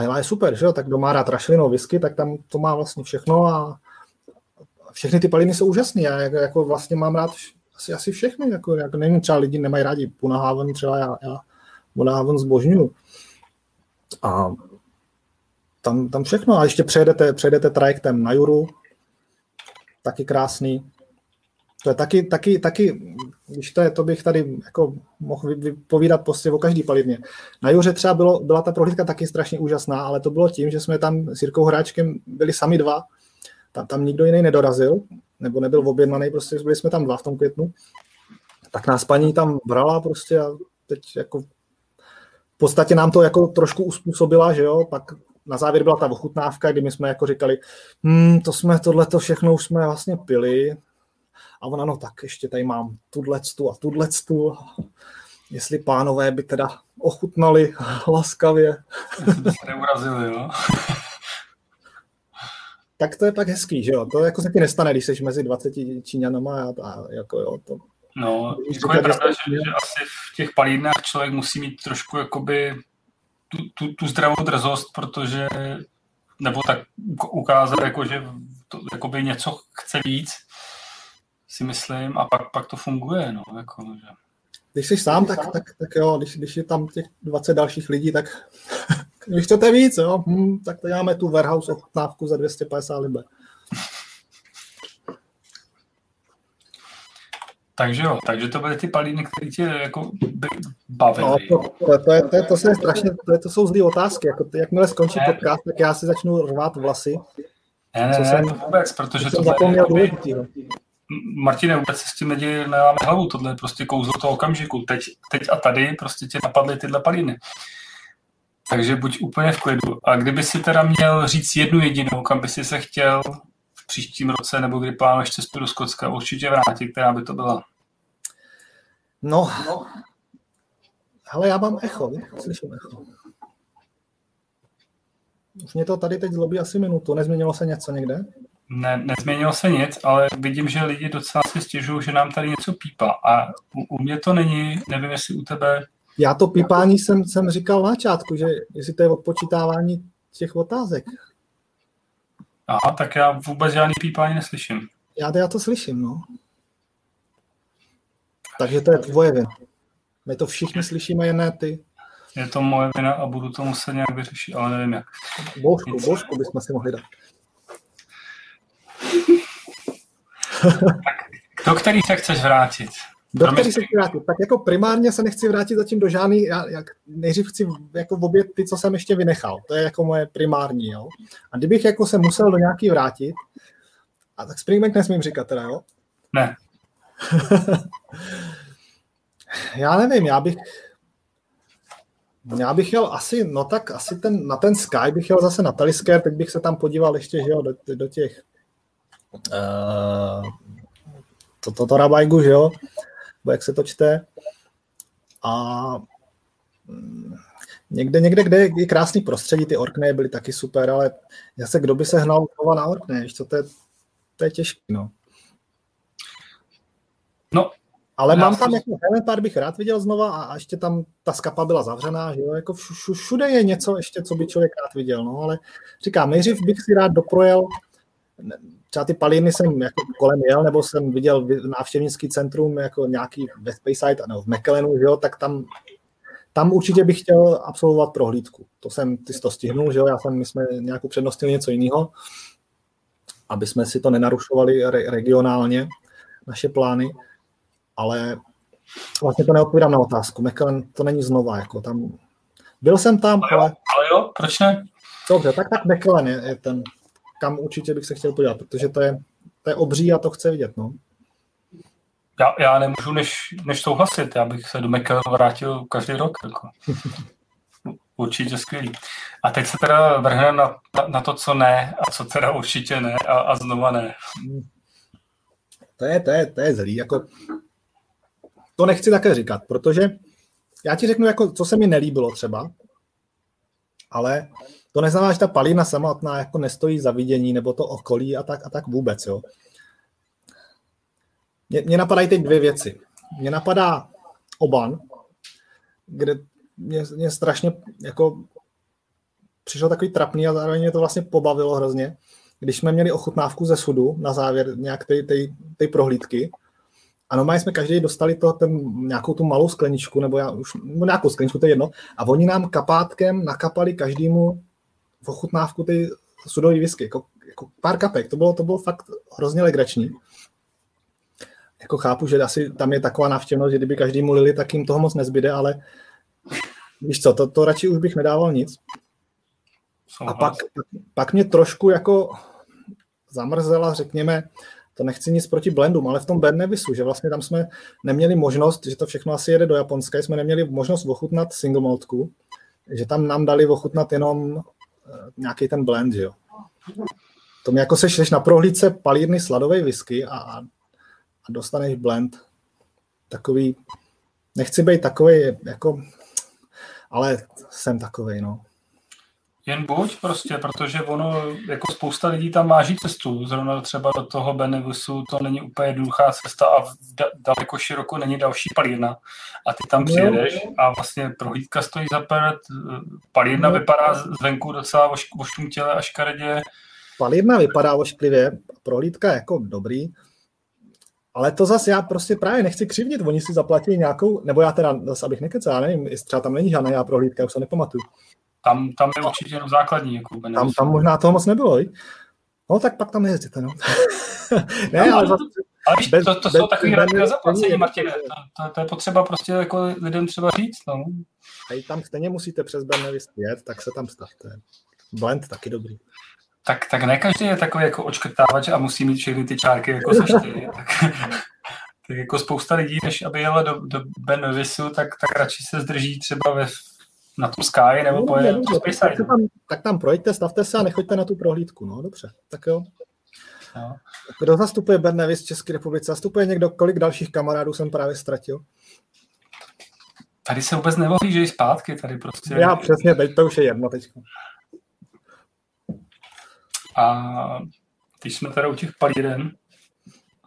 Islay je super, že jo, tak kdo má rád rašelinu, whisky, tak tam to má vlastně všechno a všechny ty paliny jsou úžasné. Já jako vlastně mám rád asi všechny, jako nevím, třeba lidi nemají rádi Bunnahabhain, třeba já Bunnahabhain zbožňuju. A tam všechno. A ještě přejedete trajektem na Juru, taky krásný. To je taky když to bych tady jako mohl vypovídat prostě o každý palivně. Na Juře třeba byla ta prohlídka taky strašně úžasná, ale to bylo tím, že jsme tam s Jirkou Horáčkem byli sami dva. Tam nikdo jiný nedorazil, nebo nebyl objednaný, prostě byli jsme tam dva v tom květnu. Tak nás paní tam brala prostě a teď jako v podstatě nám to jako trošku uspůsobila, že jo, pak na závěr byla ta ochutnávka, kdy my jsme jako říkali, tohleto všechno už jsme vlastně pili a ona, no tak ještě tady mám tudlectu a tudlectu, jestli pánové by teda ochutnali laskavě. Jestli se neurazili, jo. Tak to je pak hezký, že jo? To jako se ti nestane, když jsi mezi 20 Číňanama a jako jo, to... No, jako je pravda, že asi v těch palírnách člověk musí mít trošku jakoby tu zdravou drzost, protože, nebo tak ukázat, jako, že to, jakoby něco chce víc, si myslím, a pak to funguje, no, jako, že... Když jsi sám, tak jo, když je tam těch 20 dalších lidí, tak... Když chcete víc, jo? Tak tady máme tu warehouse ochutnávku za 250 liber. Takže jo, takže to byly ty palíny, které tě jako bavily. No, to jsou zlý otázky. Jako, jakmile skončí podcast, tak já si začnu rvát vlasy. Ne, to vůbec, protože to zapomněl důležitý. Martine, vůbec se s tím neděláme hlavu, tohle je prostě kouzlo toho okamžiku. Teď a tady prostě tě napadly tyhle palíny. Takže buď úplně v klidu. A kdyby si teda měl říct jednu jedinou, kam by si se chtěl v příštím roce, nebo kdy plánuješ cestu do Skotska, určitě vrátit, která by to byla? No. Hele, já mám echo, slyším echo. Už mě to tady teď zlobí asi minutu. Nezměnilo se něco někde? Ne, nezměnilo se nic, ale vidím, že lidi docela si stěžují, že nám tady něco pípá. A u mě to není, nevím, jestli u tebe... Já to pípání jsem říkal na začátku, že jestli to je odpočítávání těch otázek. Aha, tak já vůbec žádný pípání neslyším. Já to slyším, no. Takže to je tvoje vina. My to všichni slyšíme, jen ne ty. Je to moje vina a budu to muset nějak vyřešit, ale nevím jak. Boušku bychom si mohli dát. Tak do který se chceš vrátit? Do který se chci vrátit? Tak jako primárně se nechci vrátit zatím do žádný, já nejdřív chci jako obět ty, co jsem ještě vynechal. To je jako moje primární, jo. A kdybych jako se musel do nějaký vrátit, a tak Springbank nesmím říkat teda, jo? Ne. Já nevím, já bych jel asi, no tak asi na ten Skye bych jel zase na Talisker, teď bych se tam podíval ještě, že jo, do těch Rabajgu, že jo, bo jak se to čte. A někde, kde je krásný prostředí, ty Orkney byly taky super, ale zase kdo by se hnal na Orkney, víš co, to je těžké, no. No, ale mám tam jako Highland Park bych rád viděl znova a ještě tam ta skapa byla zavřená, že jo, jako všude je něco ještě, co by člověk rád viděl, no, ale říkám, nejdřív bych si rád doprojel, třeba ty paliny jsem jako kolem jel, nebo jsem viděl návštěvnický centrum jako nějaký ve Speyside nebo v Macallanu, že jo, tak tam určitě bych chtěl absolvovat prohlídku. Ty jsi to stihnul, že jo, my jsme nějakou přednostili něco jiného, aby jsme si to nenarušovali regionálně, naše plány. Ale vlastně to neodpovídám na otázku. Macallan to není znova, jako tam... Byl jsem tam, ale jo, proč ne? Dobře, tak Macallan je ten, kam určitě bych se chtěl podívat, protože to je obří a to chce vidět, no. Já nemůžu než souhlasit, já bych se do Macallanu vrátil každý rok, jako. Určitě skvělý. A teď se teda vrhneme na to, co ne, a co teda určitě ne, a znova ne. To je zlý, jako... To nechci také říkat, protože já ti řeknu, jako, co se mi nelíbilo třeba, ale to neznamená, že ta palina samotná jako nestojí za vidění, nebo to okolí a tak vůbec. Jo. Mně napadají teď dvě věci. Mně napadá Oban, kde mě strašně jako přišlo takový trapný a zároveň mě to vlastně pobavilo hrozně, když jsme měli ochutnávku ze sudu na závěr nějak tej prohlídky. A normálně jsme každý dostali nějakou tu malou skleničku, nebo nějakou skleničku, to je jedno, a oni nám kapátkem nakapali každému v ochutnávku ty sudový whisky, jako pár kapek, to bylo fakt hrozně legrační. Jako chápu, že asi tam je taková návštěvnost, že kdyby každému lili, tak jim toho moc nezbyde, ale víš co, to radši už bych nedával nic. A pak mě trošku jako zamrzela, řekněme, to nechci nic proti blendům, ale v tom Ben Nevisu, že vlastně tam jsme neměli možnost, že to všechno asi jede do Japonska, jsme neměli možnost ochutnat single maltku, že tam nám dali ochutnat jenom nějaký ten blend, že jo. To mi jako seš na prohlídce palírny sladové whisky a dostaneš blend takový, nechci být takovej, jako, ale jsem takovej, no. Jen buď prostě, protože ono, jako spousta lidí tam váží cestu, zrovna třeba do toho Ben Nevisu to není úplně jednoduchá cesta a daleko široko není další palírna. A ty tam přijedeš a vlastně prohlídka stojí za prd, palírna vypadá zvenku docela ošklivě a škaredě. Palírna vypadá ošklivě, prohlídka jako dobrý, ale to zase já prostě právě nechci křivnit, oni si zaplatili nějakou, nebo já teda, abych nekecal, já nevím, třeba tam není žádná prohlídka, už se nepamatuju. Tam je určitě jenom základní. Jako tam možná toho moc nebylo. Jí? No tak pak tam jezděte. No. Ne, ale to jsou takový rád na zaplacení, Martine. To je potřeba prostě jako lidem třeba říct. No. A i tam stejně musíte přes Ben Nevis jet, tak se tam stavte. Blend taky dobrý. Tak ne každý je takový jako očkrtávač a musí mít všechny ty čárky jako se čtyři. Tak jako spousta lidí, než aby jela do Ben Nevisu, tak radši se zdrží třeba na tom Skye nebo pojede na Speyside. Tak tam projďte, stavte se a nechoďte na tu prohlídku. No dobře, tak jo. No. Kdo zastupuje Ben Nevis v České republice? Zastupuje někdo, kolik dalších kamarádů jsem právě ztratil? Tady se vůbec nevolí, že i zpátky. Tady prostě... Já přesně, teď to už je jedno teď. A když jsme teda u těch palíren,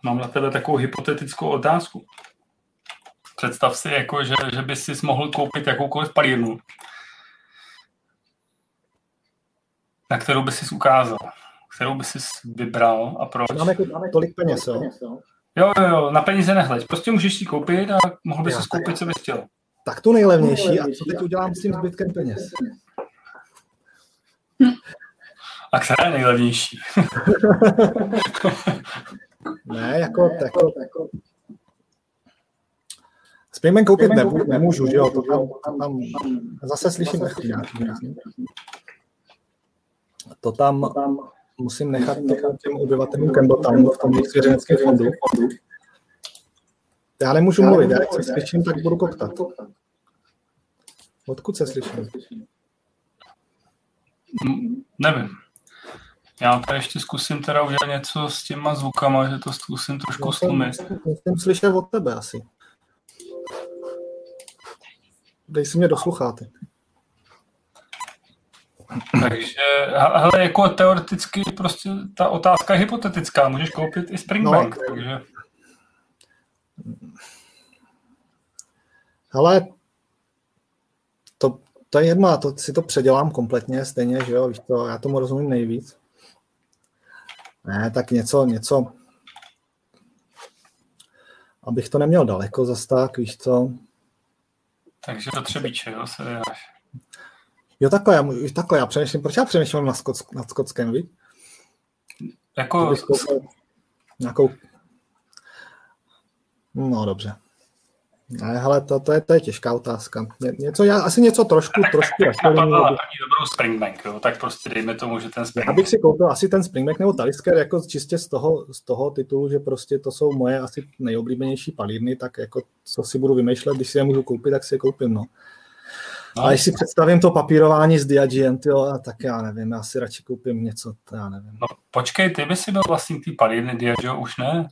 mám na tebe takovou hypotetickou otázku. Představ si, jako, že bys si mohl koupit jakoukoliv palírnu, na kterou bys si ukázal, kterou bys si vybral a proč. Máme tolik peněz, jo? Jo, na peníze nehleď. Prostě můžeš si koupit a mohl bys si koupit, co bys chtěl. Tak tu nejlevnější a co teď udělám s tím zbytkem peněz? A která je nejlevnější? Ne, jako tak. Springbank koupit nemůžu, že jo, to tam zase slyším nějaký. To tam musím nechat těm obyvatelům Campbeltownu v tom svěřeneckém fondu. Já nemůžu mluvit, já jak se slyším, tak budu koktat. Odkud se slyším? Nevím. Já to ještě zkusím teda udělat něco s těma zvukama, že to zkusím trošku stlumit. Jsem slyšel od tebe asi. Dej si mě do sluchátek. Takže, hele, jako teoreticky prostě ta otázka je hypotetická. Můžeš koupit i Springbank, no, takže... Hele, to je jedno, to si to předělám kompletně stejně, že jo, víš to, já tomu rozumím nejvíc. Ne, tak něco, abych to neměl daleko zas tak, víš co. Takže do Třebíče, jo, se vydáš. Jo, takhle já přemýšlím, proč já přemýšlím nad Skotskem, víš? Jako... Nějakou... No, dobře. Ne, hele, to je těžká otázka. Něco trošku... Tak napadla první dobrou Springbank, jo? Tak prostě dejme tomu, že ten Springbank... Já bych si koupil asi ten Springbank nebo Talisker, jako čistě z toho titulu, že prostě to jsou moje asi nejoblíbenější palírny, tak jako co si budu vymýšlet, když si je můžu koupit, tak si je koupím, no. A když si představím to papírování s Diagem, tak já nevím, já si radši koupím něco, já nevím. No počkej, ty by si byl vlastník ty palírny Diageo, už ne?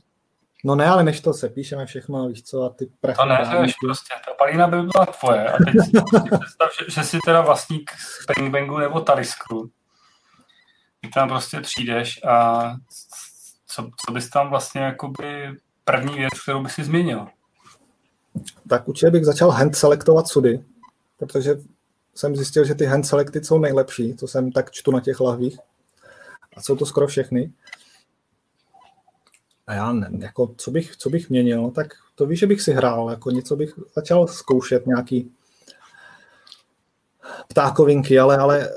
No ne, ale než to se píšeme všechno, víš co, a ty prachy... To ne, že prostě, ta palína by byla tvoje a teď si představ, že jsi teda vlastník Springbanku nebo Taliskru. Ty tam prostě přijdeš a co bys tam vlastně jakoby první věc, kterou by si změnil? Tak určitě bych začal hand selektovat sudy, protože jsem zjistil, že ty hand selecty jsou nejlepší, co jsem tak čtu na těch lahvích a jsou to skoro všechny. A já ne, jako co bych měnil, tak to víš, že bych si hrál, jako něco bych začal zkoušet, nějaký ptákovinky, ale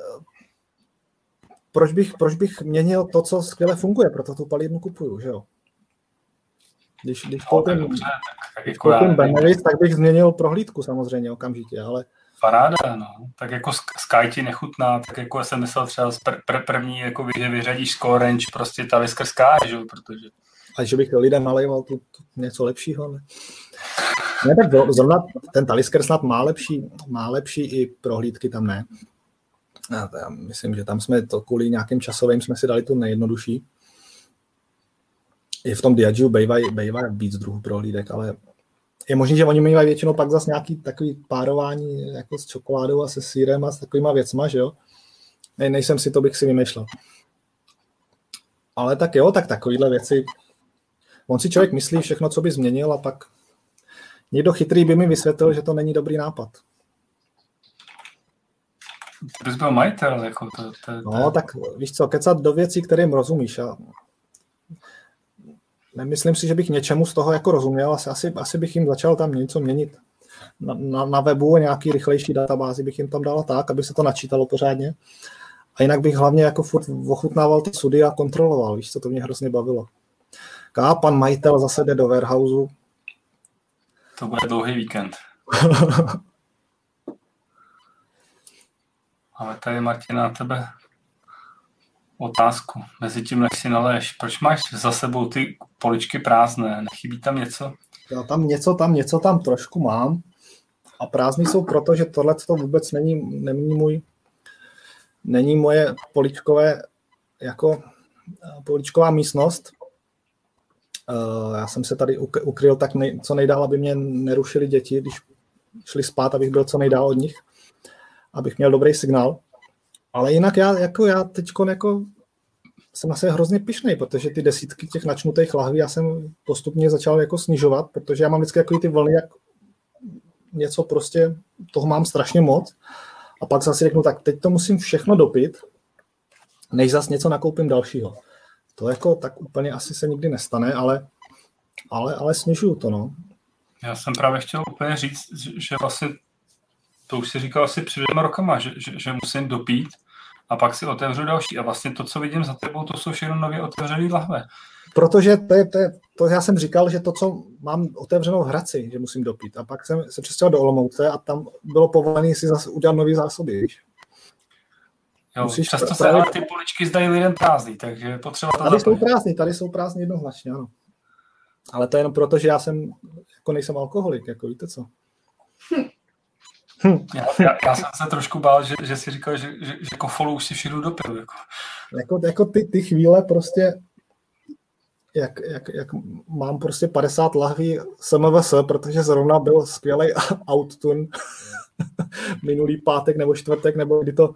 proč bych měnil to, co skvěle funguje, proto tu palírnu kupuju, že jo? Když koupím Ben Nevis, tak bych změnil prohlídku samozřejmě okamžitě, ale... Paráda, no. Tak jako Skye ti nechutná, tak jako jsem myslel třeba první, jako že vyřadíš score range, prostě Talisker Skye, že jo, protože... A že bych lidem nalejval tu něco lepšího, ne? Ne, tak zrovna ten Talisker snad má lepší i prohlídky, tam ne. Já myslím, že tam jsme to kvůli nějakým časovým jsme si dali tu nejjednodušší. I v tom Diageo bývají víc druhů prohlídek, ale je možný, že oni mají většinou pak zase nějaký takový párování jako s čokoládou a se sýrem a s takovýma věcma, že jo? Nejsem si, to bych si vymýšlel. Ale tak jo, tak takovýhle věci... On si člověk myslí všechno, co by změnil a pak někdo chytrý by mi vysvětlil, že to není dobrý nápad. To bys byl majitel, jako to... No, tak víš co, kecat do věcí, kterým rozumíš a... Nemyslím si, že bych něčemu z toho jako rozuměl, asi bych jim začal tam něco měnit. Na webu nějaký rychlejší databázi bych jim tam dala tak, aby se to načítalo pořádně. A jinak bych hlavně jako furt ochutnával ty sudy a kontroloval, víš co, to mě hrozně bavilo. A pan majitel zase jde do warehouseu. To bude dlouhý víkend. Ale tady, Martina, na tebe otázku. Mezi tím, než si naléš, proč máš za sebou ty poličky prázdné? Nechybí tam něco? Já tam něco trošku mám. A prázdný jsou proto, že tohle to vůbec není moje poličkové, jako poličková místnost. Já jsem se tady ukryl tak co nejdál, aby mě nerušili děti, když šli spát, abych byl co nejdál od nich, abych měl dobrý signál. Ale jinak já teďko jsem na sebe hrozně pyšnej, protože ty desítky těch načnutých lahví já jsem postupně začal jako snižovat, protože já mám vždycky jako ty vlny, jak něco prostě, toho mám strašně moc. A pak zase řeknu, tak teď to musím všechno dopít, než zase něco nakoupím dalšího. To jako tak úplně asi se nikdy nestane, ale snižuju to, no. Já jsem právě chtěl úplně říct, že vlastně to už si říkal asi před 2 rokama, že musím dopít a pak si otevřu další. A vlastně to, co vidím za tebou, to jsou všechno nově otevřené lahve. Protože to já jsem říkal, že to, co mám otevřenou v Hradci, že musím dopít. A pak jsem se přestěhoval do Olomouce a tam bylo povolené si zase udělat nový zásoby. Jo, často se ale ty poličky zdají lidem prázdný, takže potřeba to zaplnit. Tady jsou prázdný jednoznačně, ano. Ale to je jenom proto, že já jsem, jako nejsem alkoholik, jako víte co. Já jsem se trošku bál, že si říkal, že kofolu už si všechno dopil. Jako ty chvíle prostě, jak mám prostě 50 lahví SMVS, protože zrovna byl skvělej outturn minulý pátek nebo čtvrtek, nebo kdy to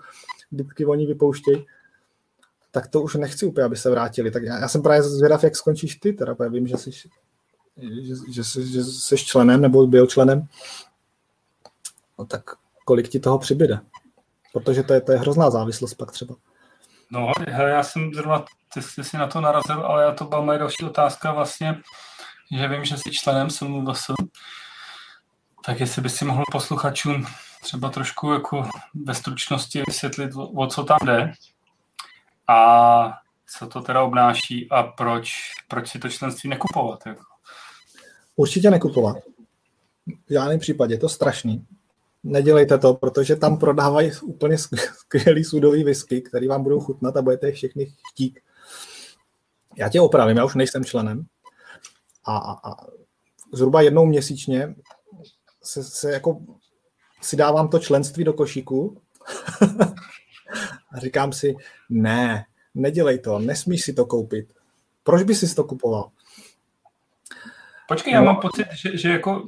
vždycky oni vypouštějí, tak to už nechci úplně, aby se vrátili. Tak já jsem právě zvědav, jak skončíš ty, teda vím, že jsi členem nebo byl členem. No tak kolik ti toho přibyde? Protože to je hrozná závislost pak třeba. No, hele, já jsem zrovna, ty jsi na to narazil, ale já to byla moje další otázka vlastně, že vím, že jsi členem SMVS, tak jestli by si mohl posluchačům třeba trošku jako ve stručnosti vysvětlit, o co tam jde a co to teda obnáší a proč si to členství nekupovat. Jako. Určitě nekupovat. V žádném případě, je to strašný. Nedělejte to, protože tam prodávají úplně skvělý sudový whisky, který vám budou chutnat a budete všechny chtít. Já tě opravím, já už nejsem členem a zhruba jednou měsíčně se jako si dávám to členství do košíku a říkám si, ne, nedělej to, nesmíš si to koupit. Proč by si to kupoval? Počkej, já mám pocit, že jako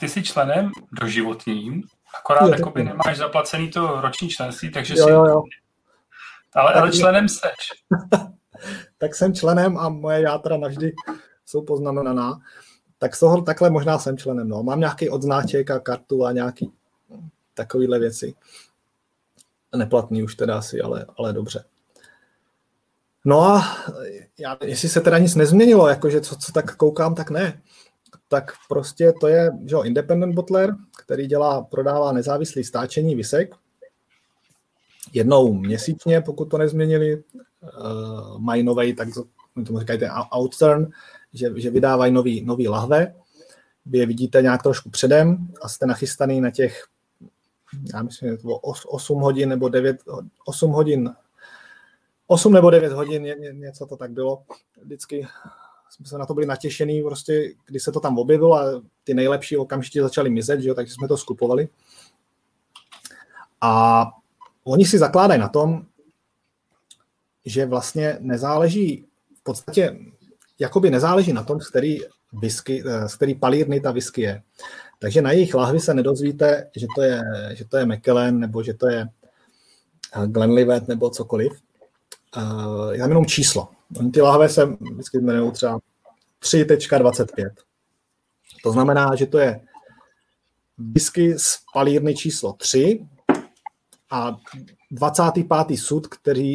ty jsi členem doživotním, akorát jakoby nemáš zaplacený to roční členství, takže jo. Ale členem seš. Tak jsem členem a moje játra navždy jsou poznamenaná. Tak takhle možná jsem členem. No. Mám nějaký odznáček a kartu a nějaký takovýhle věci. Neplatný už teda asi, ale dobře. No a jestli se teda nic nezměnilo, jakože co tak koukám, tak ne. Tak prostě to je, že jo, independent bottler, který prodává nezávislý stáčení visek. Jednou měsíčně, pokud to nezměnili, mají novej, tak tomu říkají ten outturn, že vydávají nový lahve. Vy je vidíte nějak trošku předem a jste nachystaný na těch, já myslím, že to bylo 8 nebo 9 hodin, něco to tak bylo. Vždycky jsme se na to byli natěšený, prostě, když se to tam objevilo a ty nejlepší okamžitě začaly mizet, že jo, takže jsme to skupovali. A oni si zakládají na tom, že vlastně nezáleží, v podstatě jakoby nezáleží na tom, z který palírny ta whisky je. Takže na jejich lahvi se nedozvíte, že to je Macallan, nebo že to je Glenlivet, nebo cokoliv. Já mám jenom číslo. Oni ty lahve se vždycky jmenují třeba 3.25. To znamená, že to je whisky z palírny číslo 3 a 25. sud,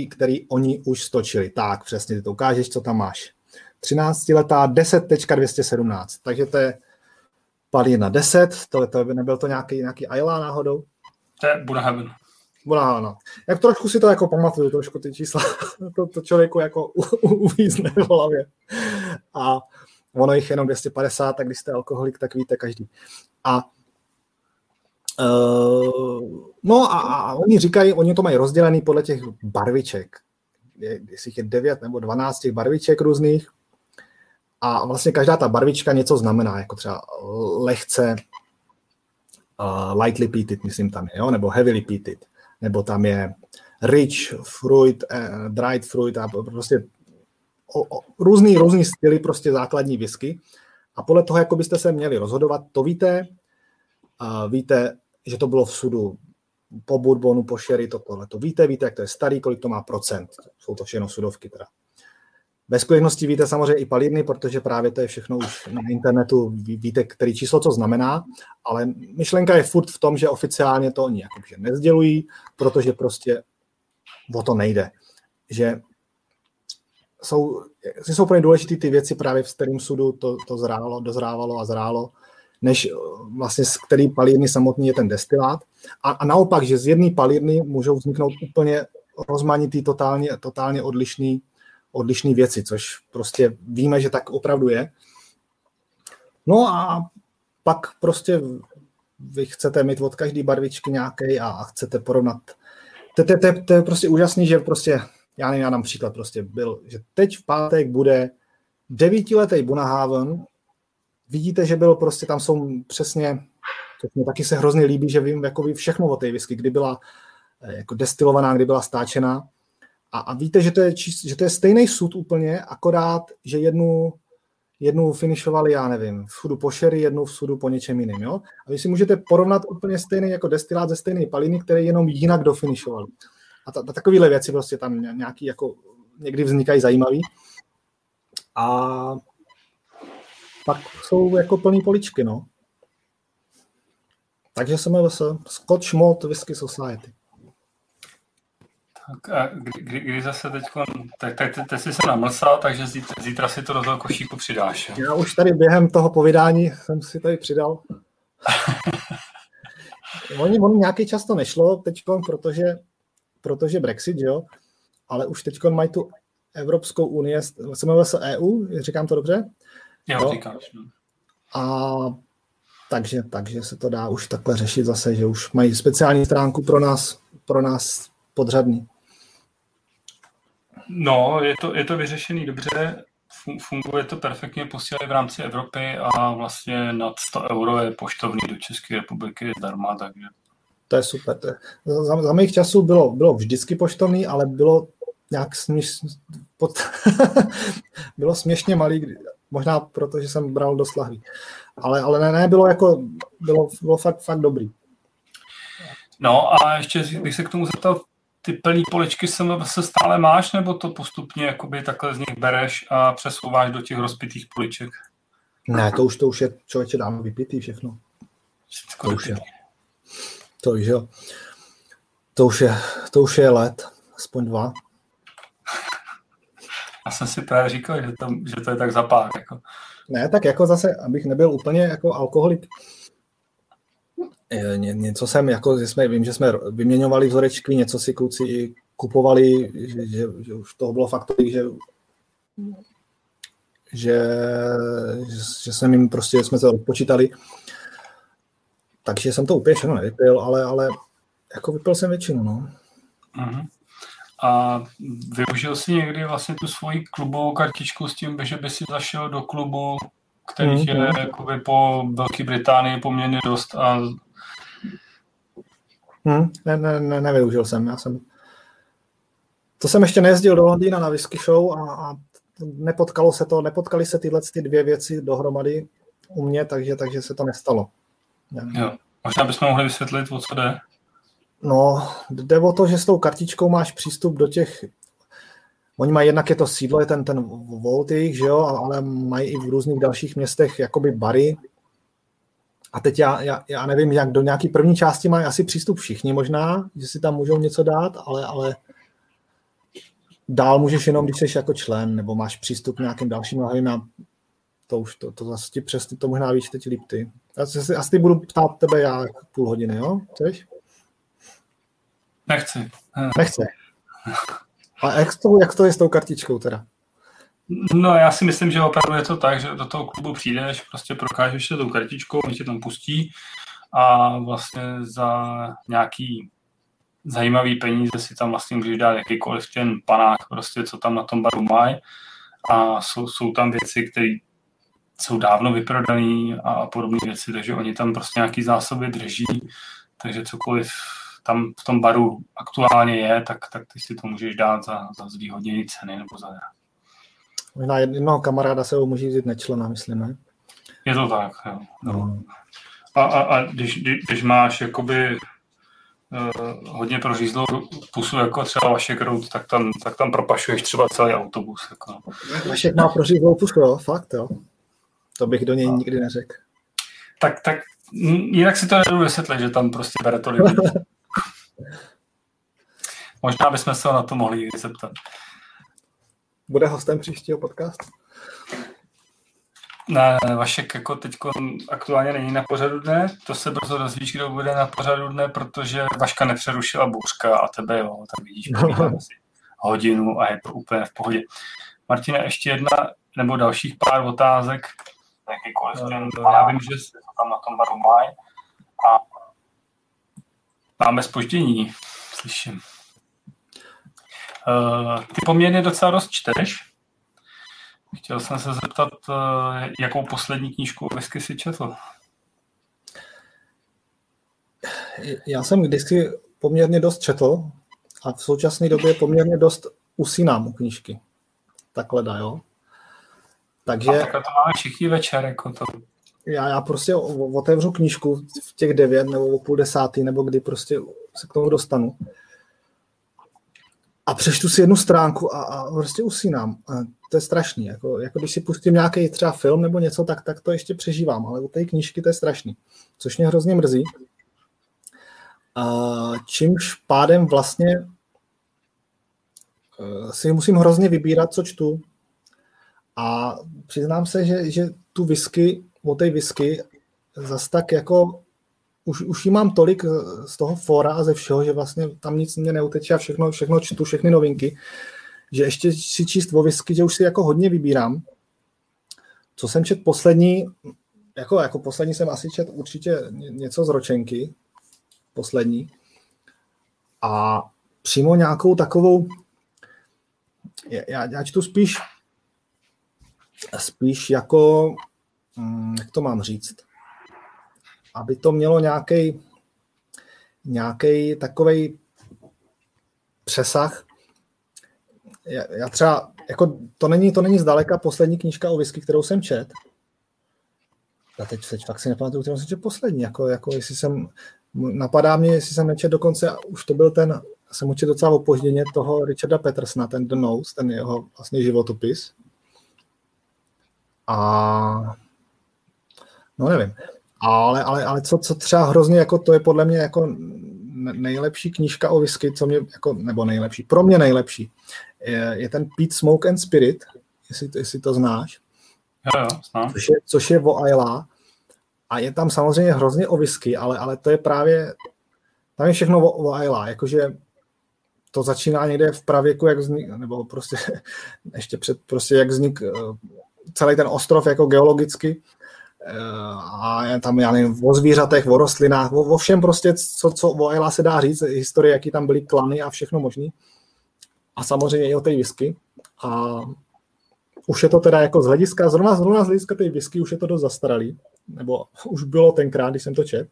který oni už stočili. Tak, přesně, ty to ukážeš, co tam máš. 13letá 10.217. Takže to je palírna 10. To nebyl to nějaký Islay náhodou? To je Bunnahabhain. Bunnahabhain. Jak trošku si to jako pamatuju, trošku ty čísla, to člověku jako uvízne v hlavě. A ono jich jenom 250, tak když jste alkoholik, tak víte každý. A oni říkají, oni to mají rozdělený podle těch barviček. Jestli je 9 nebo 12 těch barviček různých. A vlastně každá ta barvička něco znamená, jako třeba lehce lightly peated, myslím tam je, jo? Nebo heavily peated, nebo tam je rich fruit, dried fruit a prostě různý styly prostě základní whisky. A podle toho, jako byste se měli rozhodovat, to víte. Víte, že to bylo v sudu po bourbonu, po sherry, to víte, jak to je starý, kolik to má procent. Jsou to všechno sudovky teda. Ve skutečnosti víte samozřejmě i palírny, protože právě to je všechno už na internetu, víte, který číslo co znamená, ale myšlenka je furt v tom, že oficiálně to oni jakože nezdělují, protože prostě o to nejde. Že jsou pro ně důležité ty věci právě v kterém sudu to zrálo, dozrávalo a zrálo, než vlastně z který palírny samotný je ten destilát. A naopak, že z jedné palírny můžou vzniknout úplně rozmanitý, totálně odlišný odlišné věci, což prostě víme, že tak opravdu je. No a pak prostě vy chcete mít od každé barvičky nějaký a chcete porovnat. To je prostě úžasný, že prostě, já nevím, já dám příklad prostě byl, že teď v pátek bude 9letý Bunnahabhain. Vidíte, že byl prostě, tam jsou přesně, mě taky se hrozně líbí, že vím jakoby všechno o té whisky, kdy byla jako destilovaná, kdy byla stáčená. A víte, že to je stejný sud úplně, akorát, že jednu finišovali, já nevím, v sudu po sherry, jednu v sudu po něčem jiným. Jo? A vy si můžete porovnat úplně stejný jako destilát ze stejné paliny, které jenom jinak dofinišovali. A takovéhle věci prostě tam nějaký jako někdy vznikají zajímavý. A pak jsou jako plný poličky, no. Takže jsem se Scotch Malt Whisky Society. Tak a kdy zase teďko, tak jsi se namlsal, takže zítra si to do toho košíku přidáš. Já už tady během toho povídání jsem si tady přidal. Ono nějaký čas to nešlo teďko, protože Brexit, jo? Ale už teďko mají tu Evropskou unii, se jmenuje se EU, říkám to dobře? Jo, říkáš. A takže se to dá už takhle řešit zase, že už mají speciální stránku pro nás podřadný. No, je to vyřešený dobře, funguje to perfektně, posílají v rámci Evropy a vlastně nad 100 euro je poštovný do České republiky zdarma, takže. To je super. Za mých časů bylo vždycky poštovný, ale bylo nějak bylo směšně malý, možná proto, že jsem bral do slahví. Ale ne, bylo fakt dobrý. No a ještě bych se k tomu zeptal, ty plný poličky se stále máš, nebo to postupně jakoby takhle z nich bereš a přesouváš do těch rozpitých poliček? Ne, to už je, člověče, dáme vypitý všechno. To už je let, aspoň 2. Já jsem si právě říkal, že to je tak za pár. Jako. Ne, tak jako zase, abych nebyl úplně jako alkoholik. Něco jsem, jako, že jsme vyměňovali vzorečky, něco si kluci i kupovali, že už toho bylo fakt, že jsem jim prostě, jsme se odpočítali. Takže jsem to úplně všechno nevypil, ale jako vypil jsem většinu, no. Uh-huh. A využil jsi někdy vlastně tu svoji klubovou kartičku s tím, že by si zašel do klubu, kterých je jakoby po Velké Británii poměrně dost a... Ne, nevyužil jsem. To jsem ještě nejezdil do Londýna na whisky show a nepotkaly se tyhle ty dvě věci dohromady u mě, takže se to nestalo. Jo. Možná bychom mohli vysvětlit, o co jde. No, jde o to, že s tou kartičkou máš přístup do těch... Oni mají jednak je to sídlo, je ten Vault jejich, že jo, ale mají i v různých dalších městech jakoby bary. A teď já nevím, jak do nějaký první části mají asi přístup všichni možná, že si tam můžou něco dát, ale dál můžeš jenom, když jsi jako člen, nebo máš přístup k nějakým dalším lahvím a to už to zase ti přesně, to možná víš teď líp ty. Asi ty budu ptát tebe já půl hodiny, jo? Chceš? Nechci. A jak to je s tou kartičkou teda? No já si myslím, že opravdu je to tak, že do toho klubu přijdeš, prostě prokážeš se tou kartičkou, oni tě tam pustí a vlastně za nějaký zajímavý peníze si tam vlastně můžeš dát jakýkoliv ten panák, prostě co tam na tom baru mají a jsou tam věci, které jsou dávno vyprodané a podobné věci, takže oni tam prostě nějaký zásoby drží, takže cokoliv tam v tom baru aktuálně je, tak ty si to můžeš dát za zvýhodnění ceny nebo za... Možná jednoho kamaráda se ho může vzít nečlena, myslím, ne? Je to tak, jo. No. A když máš jakoby hodně prořízlou pusu, jako třeba Vašek Rout, tak tam propašuješ třeba celý autobus. Jako. Vašek má prořízlou pusu, jo? Fakt, jo? To bych do něj nikdy neřekl. Tak jinak si to nebudu vysvětlit, že tam prostě bere tolik. Možná bychom se na to mohli zeptat. Bude hostem příštího podcastu? Ne, Vašek jako teď aktuálně není na pořadu dne, to se brzo dozvíš, kdo bude na pořadu dne, protože Vaška nepřerušila bouřka a tebe jo, tak vidíš. No. hodinu a je to úplně v pohodě. Martina, ještě jedna nebo dalších pár otázek. Já vím, že se tam na tom baru mají a máme zpoždění, slyším. Ty poměrně docela dost čteš. Chtěl jsem se zeptat, jakou poslední knížku o whisky si četl? Já jsem kdysi poměrně dost četl a v současné době poměrně dost usínám u knížky. Takhle dá, jo. Takže... A takhle to máme všichni večer, jako to. Já prostě otevřu knížku v těch 9 nebo o 9:30, nebo kdy prostě se k tomu dostanu. A přečtu si jednu stránku a prostě usínám. A to je strašný. Jako když si pustím nějaký třeba film nebo něco, tak to ještě přežívám. Ale u té knížky to je strašný. Což mě hrozně mrzí. A čímž pádem vlastně si musím hrozně vybírat, co čtu. A přiznám se, že tu whisky, o té whisky, zas tak jako už jí mám tolik z toho fóra a ze všeho, že vlastně tam nic mě neuteče a všechno čtu, všechny novinky, že ještě si číst o whisky, že už si jako hodně vybírám. Co jsem čet poslední, jako poslední jsem asi čet určitě něco z ročenky, poslední. A přímo nějakou takovou, já čtu spíš jako, jak to mám říct, aby to mělo nějaký takovej přesah. Já třeba, jako to není zdaleka poslední knížka o whisky, kterou jsem čet. Já teď fakt si nepamatuju, kterou jsem čet poslední. Jako napadá mě, jestli jsem nečet dokonce, a už to byl ten, jsem určitě docela opožděně toho Richarda Petersona, ten The Nose, ten jeho vlastně životopis. A no nevím. Ale co třeba hrozně, jako to je podle mě jako nejlepší knížka o whisky, co mě, jako, nebo nejlepší, pro mě nejlepší, je ten Peat, Smoke and Spirit, jestli to znáš. Jo, znám. Což je o Islay. A je tam samozřejmě hrozně o whisky, ale to je právě, tam je všechno o Islay, jakože to začíná někde v pravěku, jak vznik, nebo prostě ještě před, prostě jak vznik celý ten ostrov jako geologicky, a tam, já nevím, o zvířatech, o rostlinách, o všem prostě, co o Islay se dá říct, historie, jaký tam byly klany a všechno možný. A samozřejmě i o té whisky. A už je to teda jako z hlediska, zrovna z hlediska té whisky už je to dost zastaralý, nebo už bylo tenkrát, když jsem to čet.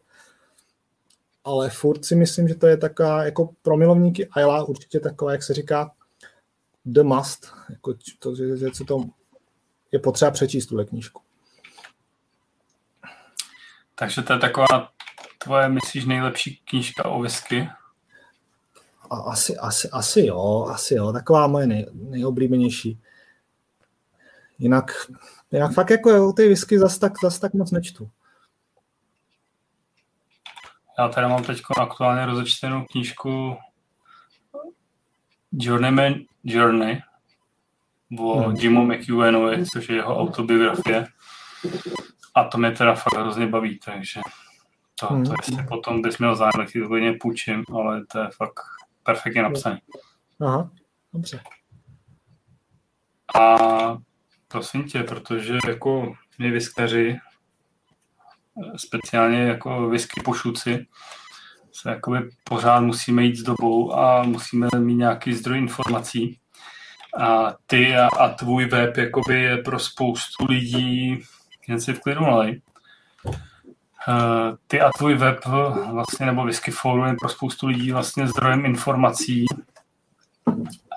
Ale furt si myslím, že to je taková, jako pro milovníky Islay určitě taková, jak se říká, the must, jako to, že co to je potřeba přečíst tuhle knížku. Takže to je taková tvoje, myslíš, nejlepší knížka o whisky? Asi jo, taková moje nejoblíbenější. Jinak fakt jako o té whisky zas tak moc nečtu. Já tady mám teď aktuálně rozečtenou knížku Journey o Jimu McEwenovi, což je jeho autobiografie. A to mě teda fakt hrozně baví, takže to jestli potom bys měl zájem, tak si to klidně půjčím, ale to je fakt perfektně napsané. Aha, dobře. A prosím tě, protože jako my whiskyři, speciálně jako whisky pošuci, se jakoby pořád musíme jít s dobou a musíme mít nějaký zdroj informací. A ty a tvůj web jakoby je pro spoustu lidí jen si v klidu nalej. Ty a tvůj web vlastně, nebo Whisky Forum je pro spoustu lidí vlastně zdrojem informací.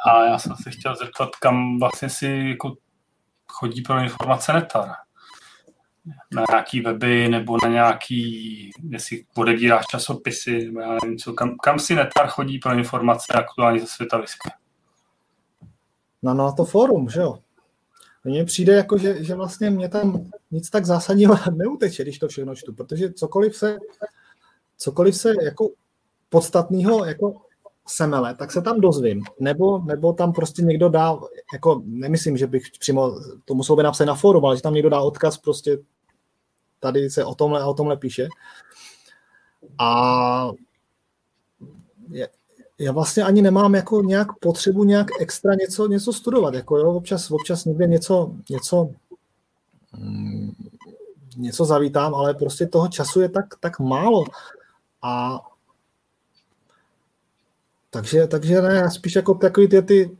A já jsem se chtěl zeptat, kam vlastně si jako chodí pro informace Netar. Na nějaký weby, nebo na nějaký, jestli odebíráš časopisy, nebo já nevím co. Kam si Netar chodí pro informace aktuální ze světa whisky? Na to fórum, že jo? Mně přijde, jako, že vlastně mě tam nic tak zásadního neuteče, když to všechno čtu, protože cokoliv se jako podstatného jako semele, tak se tam dozvím. Nebo tam prostě někdo dá, jako nemyslím, že bych přímo, to muselo by napsat na fórum, ale že tam někdo dá odkaz, prostě tady se o tomhle a o tomhle píše. A já vlastně ani nemám jako nějak potřebu nějak extra něco studovat. Jako jo, občas někde něco zavítám, ale prostě toho času je tak málo. A takže ne, spíš jako takový ty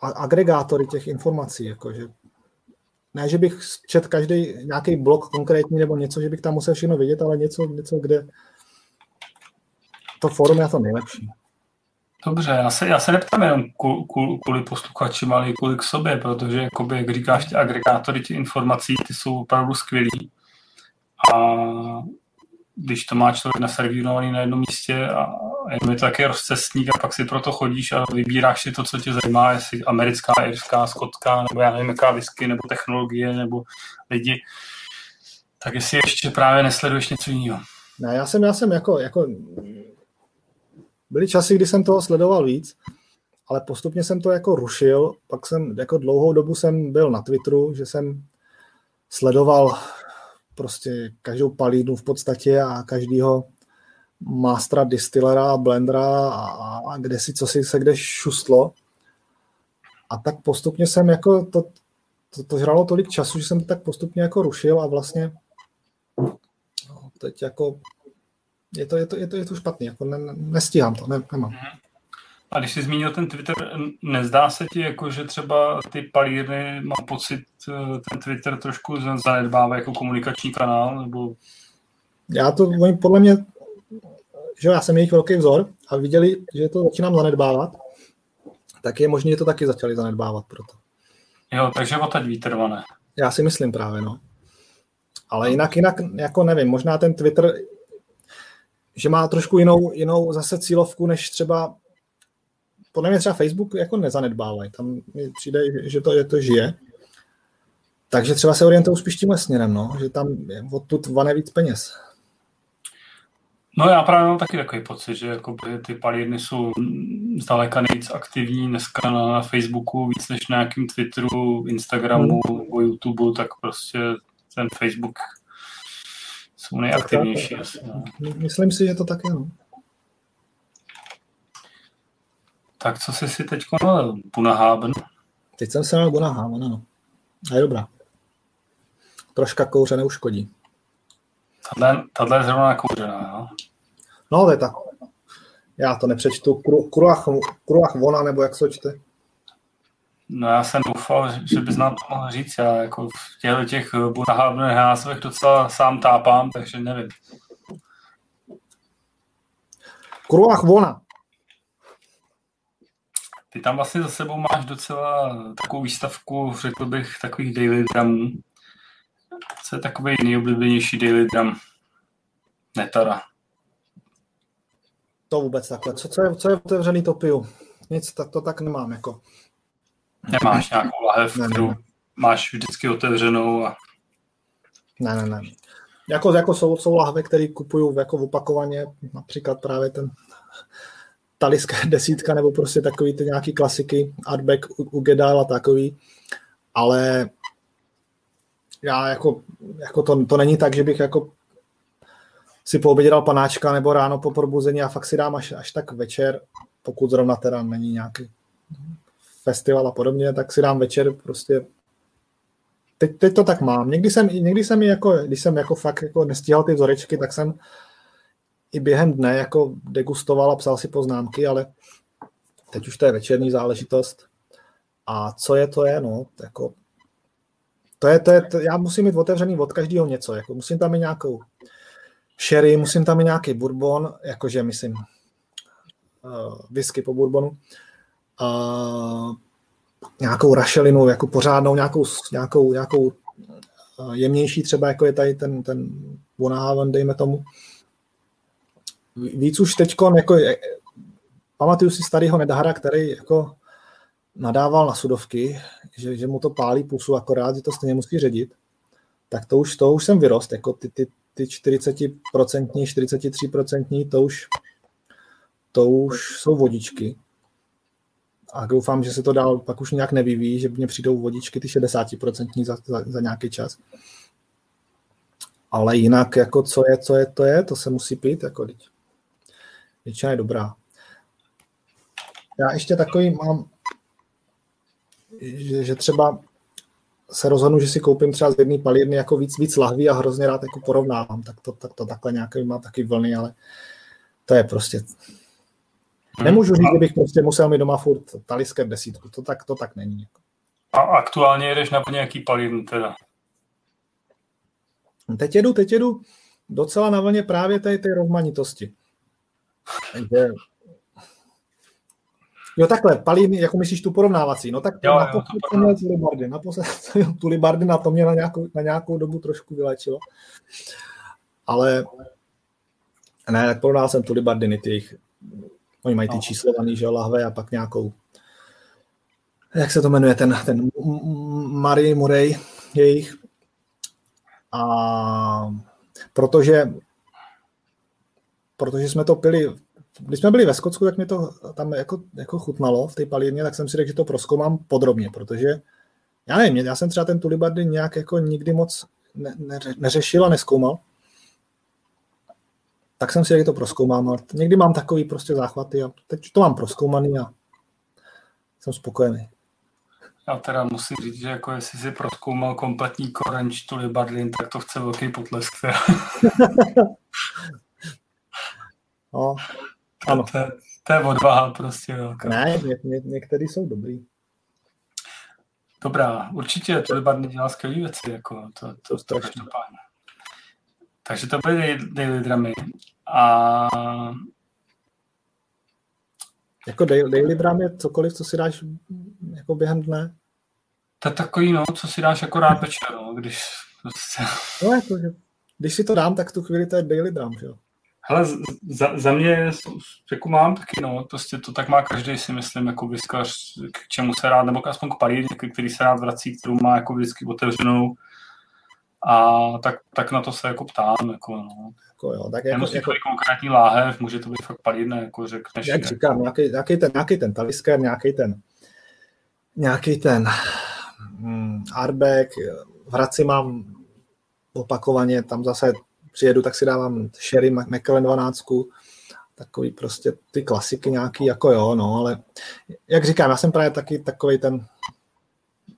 agregátory těch informací, jakože ne, že bych čet každý nějaký blog konkrétní nebo něco, že bych tam musel všechno vědět, ale něco, kde to fórum je to nejlepší. Dobře, já se neptám jenom kvůli posluchačům, ale i kvůli k sobě, protože jakoby, jak říkáš, ty agregátory těch informací, ty jsou opravdu skvělí. A když to má člověk naservírovaný na jednom místě a jenom je to taky rozcestník a pak si proto chodíš a vybíráš si to, co tě zajímá, jestli americká, irská, skotská, nebo já nevím, jaká whisky, nebo technologie, nebo lidi, tak jestli ještě právě nesleduješ něco jiného. Ne, já jsem jako byly časy, kdy jsem toho sledoval víc, ale postupně jsem to jako rušil, pak jsem jako dlouhou dobu jsem byl na Twitteru, že jsem sledoval prostě každou palínu v podstatě a každýho mastera, distillera, blendera a kde si, co si se kde šustlo. A tak postupně jsem jako to žralo tolik času, že jsem to tak postupně jako rušil a vlastně teď jako je to špatný, jako nestíhám to, nemám. A když jsi zmínil ten Twitter, nezdá se ti, jako, že třeba ty palírny, mám pocit, ten Twitter trošku zanedbává jako komunikační kanál? Nebo... Oni podle mě, že já jsem jejich velký vzor a viděli, že to začínám zanedbávat, tak je možné, že to taky začali zanedbávat proto. Jo, takže odtaď výtrvané. Já si myslím právě, no. Ale jinak jako nevím, možná ten Twitter, že má trošku jinou zase cílovku, než třeba podle mě třeba Facebook jako nezanedbávají, tam mi přijde, že to žije. Takže třeba se orientují spíš tímhle směrem, no, že tam odtud vane víc peněz. No já právě mám taky takový pocit, že jakoby ty palírny jsou zdaleka nejvíc aktivní dneska na Facebooku, víc než na nějakým Twitteru, Instagramu nebo YouTubeu, tak prostě ten Facebook jsou nejaktivnější. Myslím si, že to tak je, no. Tak co jsi si teď nalil? Bunnahabhain? Teď jsem se nalil Bunnahabhain, ano. A je dobrá. Troška kouře neuškodí. Tato je zrovna kouřená, jo? No, to je tak. Já to nepřečtu. Kruach vona, nebo jak se čte? No, já jsem doufal, že bys nám to mohl říct. Já jako v těch Bunnahabhain názvech docela sám tápám, takže nevím. Kruach vona. Ty tam vlastně za sebou máš docela takovou výstavku, řekl bych, takových daily dramů. Co je takový nejoblíbenější daily dram Netara? To vůbec takhle. Co je otevřený, to piju. Nic, to tak nemám. Jako. Nemáš nějakou lahev, kterou máš vždycky otevřenou? A... Ne. Jako jsou lahve, které kupuju jako opakovaně, například právě ten... Talisker 10 nebo prostě takový ty nějaký klasiky, Ardbeg, Ugedal a takový, ale já jako to není tak, že bych jako si po obědě dal panáčka nebo ráno po probuzení a fakt si dám až tak večer, pokud zrovna teda není nějaký festival a podobně, tak si dám večer prostě. Teď to tak mám. Někdy jsem jako, když jsem jako fakt jako nestíhal ty vzorečky, tak jsem i během dne jako degustoval a psal si poznámky, ale teď už to je večerní záležitost. A co je, no, jako to je, já musím mít otevřený od každého něco, jako musím tam mít nějakou sherry, musím tam mít nějaký bourbon, jakože myslím whisky po bourbonu, nějakou rašelinu, jako pořádnou, nějakou jemnější třeba, jako je tady ten Bunnahabhain, dejme tomu. Víc už teďkon, jako pamatuju si starýho Nedhara, který jako nadával na sudovky, že mu to pálí pusu akorát, že to stejně musí ředit, tak to už jsem vyrost, jako ty 40%, 43%, to už jsou vodičky. A doufám, že se to dál pak už nějak nevyvíjí, že mě přijdou vodičky ty 60% za nějaký čas. Ale jinak, jako co je, to se musí pít, jako teď. Většina je dobrá. Já ještě takový mám, že třeba se rozhodnu, že si koupím třeba z jedné palírny jako víc lahví a hrozně rád jako porovnávám. Tak to takhle nějaké mám taky vlny, ale to je prostě... Nemůžu říct, že bych prostě musel mít doma furt Talisker 10. To tak není. A aktuálně jedeš na nějaký palírn teda? Teď jedu docela na vlně právě té rozmanitosti. Takže... Jo, takhle, palírny, jako myslíš tu porovnávací, no tak jo, na Tullibardine, na to mě na nějakou dobu trošku vylečilo. Ale ne, tak porovnal jsem Tullibardiny, oni mají ty číslovaný, že lahve a pak nějakou, jak se to jmenuje, ten Marie Murray jejich. A protože jsme to pili, když jsme byli ve Skotsku, tak mi to tam jako chutnalo v té palírně, tak jsem si řekl, že to prozkoumám podrobně, protože já nevím, já jsem třeba ten Tullibardine nějak jako nikdy moc neřešil a neskoumal. Tak jsem si řekl, že to prozkoumám, ale někdy mám takový prostě záchvaty a teď to mám prozkoumaný a jsem spokojený. Já teda musím říct, že jako jestli si prozkoumal kompletní korenč Tullibardine, tak to chce velký potlesk. No, ano. To je odvaha prostě velká. Ne, některý jsou dobrý. Dobrá, určitě Tullibardine dělá skvělý věci, jako to strašně. Takže to byly daily dramy. A... Jako daily dram je cokoliv, co si dáš jako během dne? To je takový, no, co si dáš jako rád večer, no, když... Prostě... No, jako, když si to dám, tak tu chvíli to je daily dram, jo. Hele, za mě, jako mám taky, no, prostě to tak má každý, si myslím, jako vyskař, k čemu se rád, nebo aspoň k palírně, který se rád vrací, kterou má jako vždycky otevřenou. A tak na to se jako ptám, jako no. Jako jo, tak jako konkrétní láhev, může to být fakt palírna, jako řekneš. Jak říkám, nějaký ten Talisker, nějaký ten Ardbeg, v Hradci mám opakovaně, tam zase přijedu, tak si dávám sherry Macallan 12, takový prostě ty klasiky nějaký, jako jo, no, ale jak říkám, já jsem právě taky takovej ten,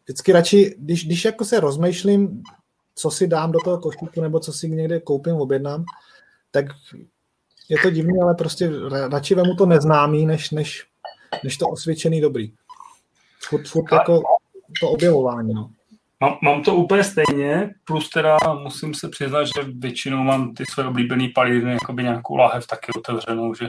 vždycky radši, když jako se rozmýšlím, co si dám do toho košíku, nebo co si někde koupím, objednám, tak je to divný, ale prostě radši vemu to neznámý, než to osvědčený dobrý. Furt jako to objevování. No. Mám to úplně stejně, plus teda musím se přiznat, že většinou mám ty své oblíbené palírny, jakoby nějakou lahev taky otevřenou, že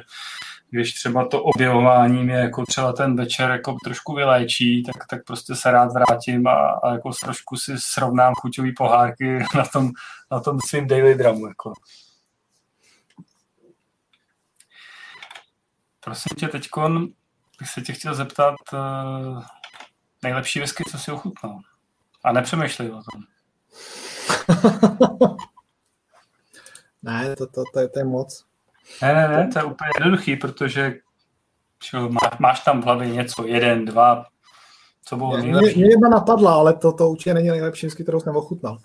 když třeba to objevování mě jako třeba ten večer jako trošku vyléčí, tak prostě se rád vrátím a jako trošku si srovnám chuťový pohárky na tom svým daily dramu. Jako. Prosím tě, teďkon bych se tě chtěl zeptat nejlepší whisky, co si ochutnal. A nepřemýšlej o tom. Ne, to je moc. Ne, to je úplně jednoduchý, protože máš tam v hlavě něco, 1, 2, co bylo nejlepší. Mě jedna napadla, ale to určitě není nejlepší whisky, kterou jsem ochutnal.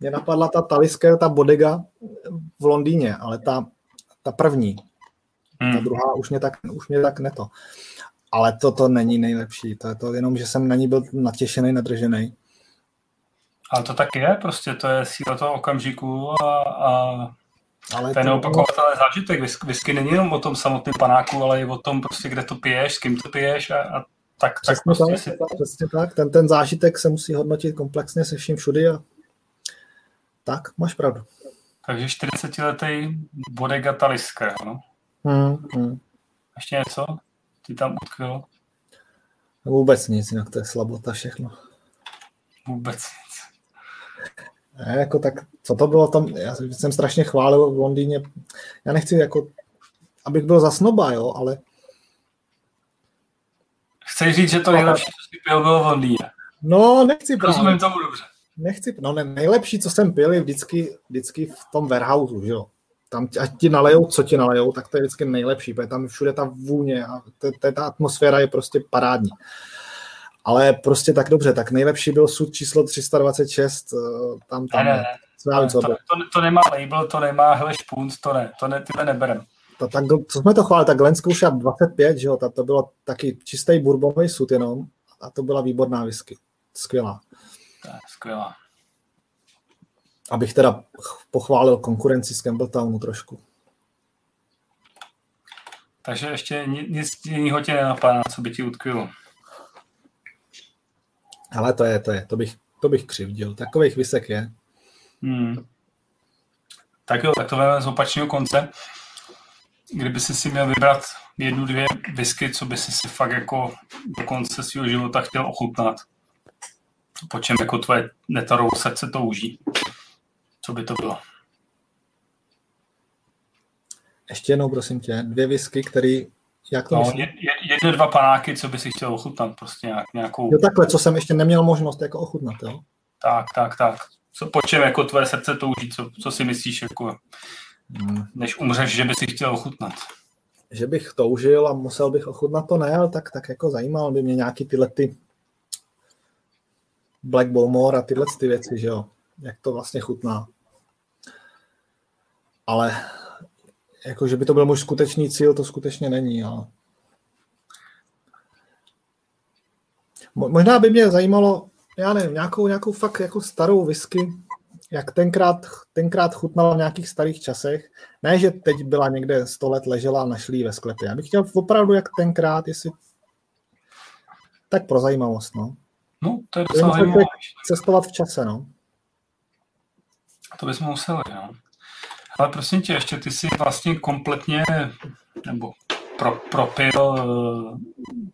Mě napadla ta Talisker, ta bodega v Londýně, ale ta první, ta druhá už mě tak neto. Ale to není nejlepší, to je to jenom, že jsem na ní byl natěšený, nadržený. Ale to taky je, prostě to je síla toho okamžiku a... Ale to je neopakovatelný zážitek. Whisky není jenom o tom samotném panáku, ale i o tom, prostě, kde to piješ, s kým to piješ a tak. Přesně tak. Ten zážitek se musí hodnotit komplexně se vším všudy a tak, máš pravdu. Takže 40-letý bodega Talisker, no? Ještě něco? Ty tam utkvělo? Vůbec nic, jinak to je slabota všechno. Vůbec nic. Ne, jako tak, co to bylo tam, já jsem strašně chválil v Londýně, já nechci jako, abych byl za snoba, jo, ale... Chceš říct, že to nejlepší, co jsi pil, bylo v Londýně? No, nechci pil. Rozumím tomu dobře. Nejlepší, co jsem pil, je vždycky v tom warehouse, jo. Tam, ať ti nalejou, co ti nalejou, tak to je vždycky nejlepší, protože tam všude ta vůně a ta atmosféra je prostě parádní. Ale prostě tak dobře, tak nejlepší byl sud číslo 326, tam. Ne. To nemá label, to nemá hele špunt, to ne, tyhle neberem. co jsme to chválili, ta Glen zkoušela 25, že jo, to bylo taky čistý bourbonový sud jenom a to byla výborná whisky. Skvělá. To je skvělá. Abych teda pochválil konkurenci z Campbeltownu trošku. Takže ještě nic jiného tě nenapadá, co by ti utkvělo. Ale to bych křivdil. Takových visek je. Tak jo, tak to vezmeme z opačného konce. Kdyby si měl vybrat jednu, dvě whisky, co by si fakt jako do konce svého života chtěl ochutnat, po čem jako tvoje Netarovo srdce touží, co by to bylo? Ještě jednou, prosím tě, dvě whisky, který... Jak to no, jedno, dva panáky, co by si chtěl ochutnat, prostě nějakou... Jo, takhle, co jsem ještě neměl možnost jako ochutnat, jo? Tak. Po čem jako tvoje srdce touží, co si myslíš, jako, než umřeš, že by si chtěl ochutnat? Že bych toužil a musel bych ochutnat, to ne, ale tak jako zajímal by mě nějaký tyhle ty Black Bowmore a tyhle ty věci, že jo? Jak to vlastně chutná. Ale... Jako, že by to byl můj skutečný cíl, to skutečně není. Ale... Možná by mě zajímalo, já nevím, nějakou fakt jako starou whisky, jak tenkrát chutnala v nějakých starých časech. Ne, že teď byla někde 100 let ležela a našli ji ve sklepě. Já bych chtěl opravdu jak tenkrát, jestli... Tak pro zajímavost, no. No, to je docela zajímavé. Cestovat v čase, no. To bychom museli, no. Ale prosím tě, ještě ty si vlastně kompletně nebo propil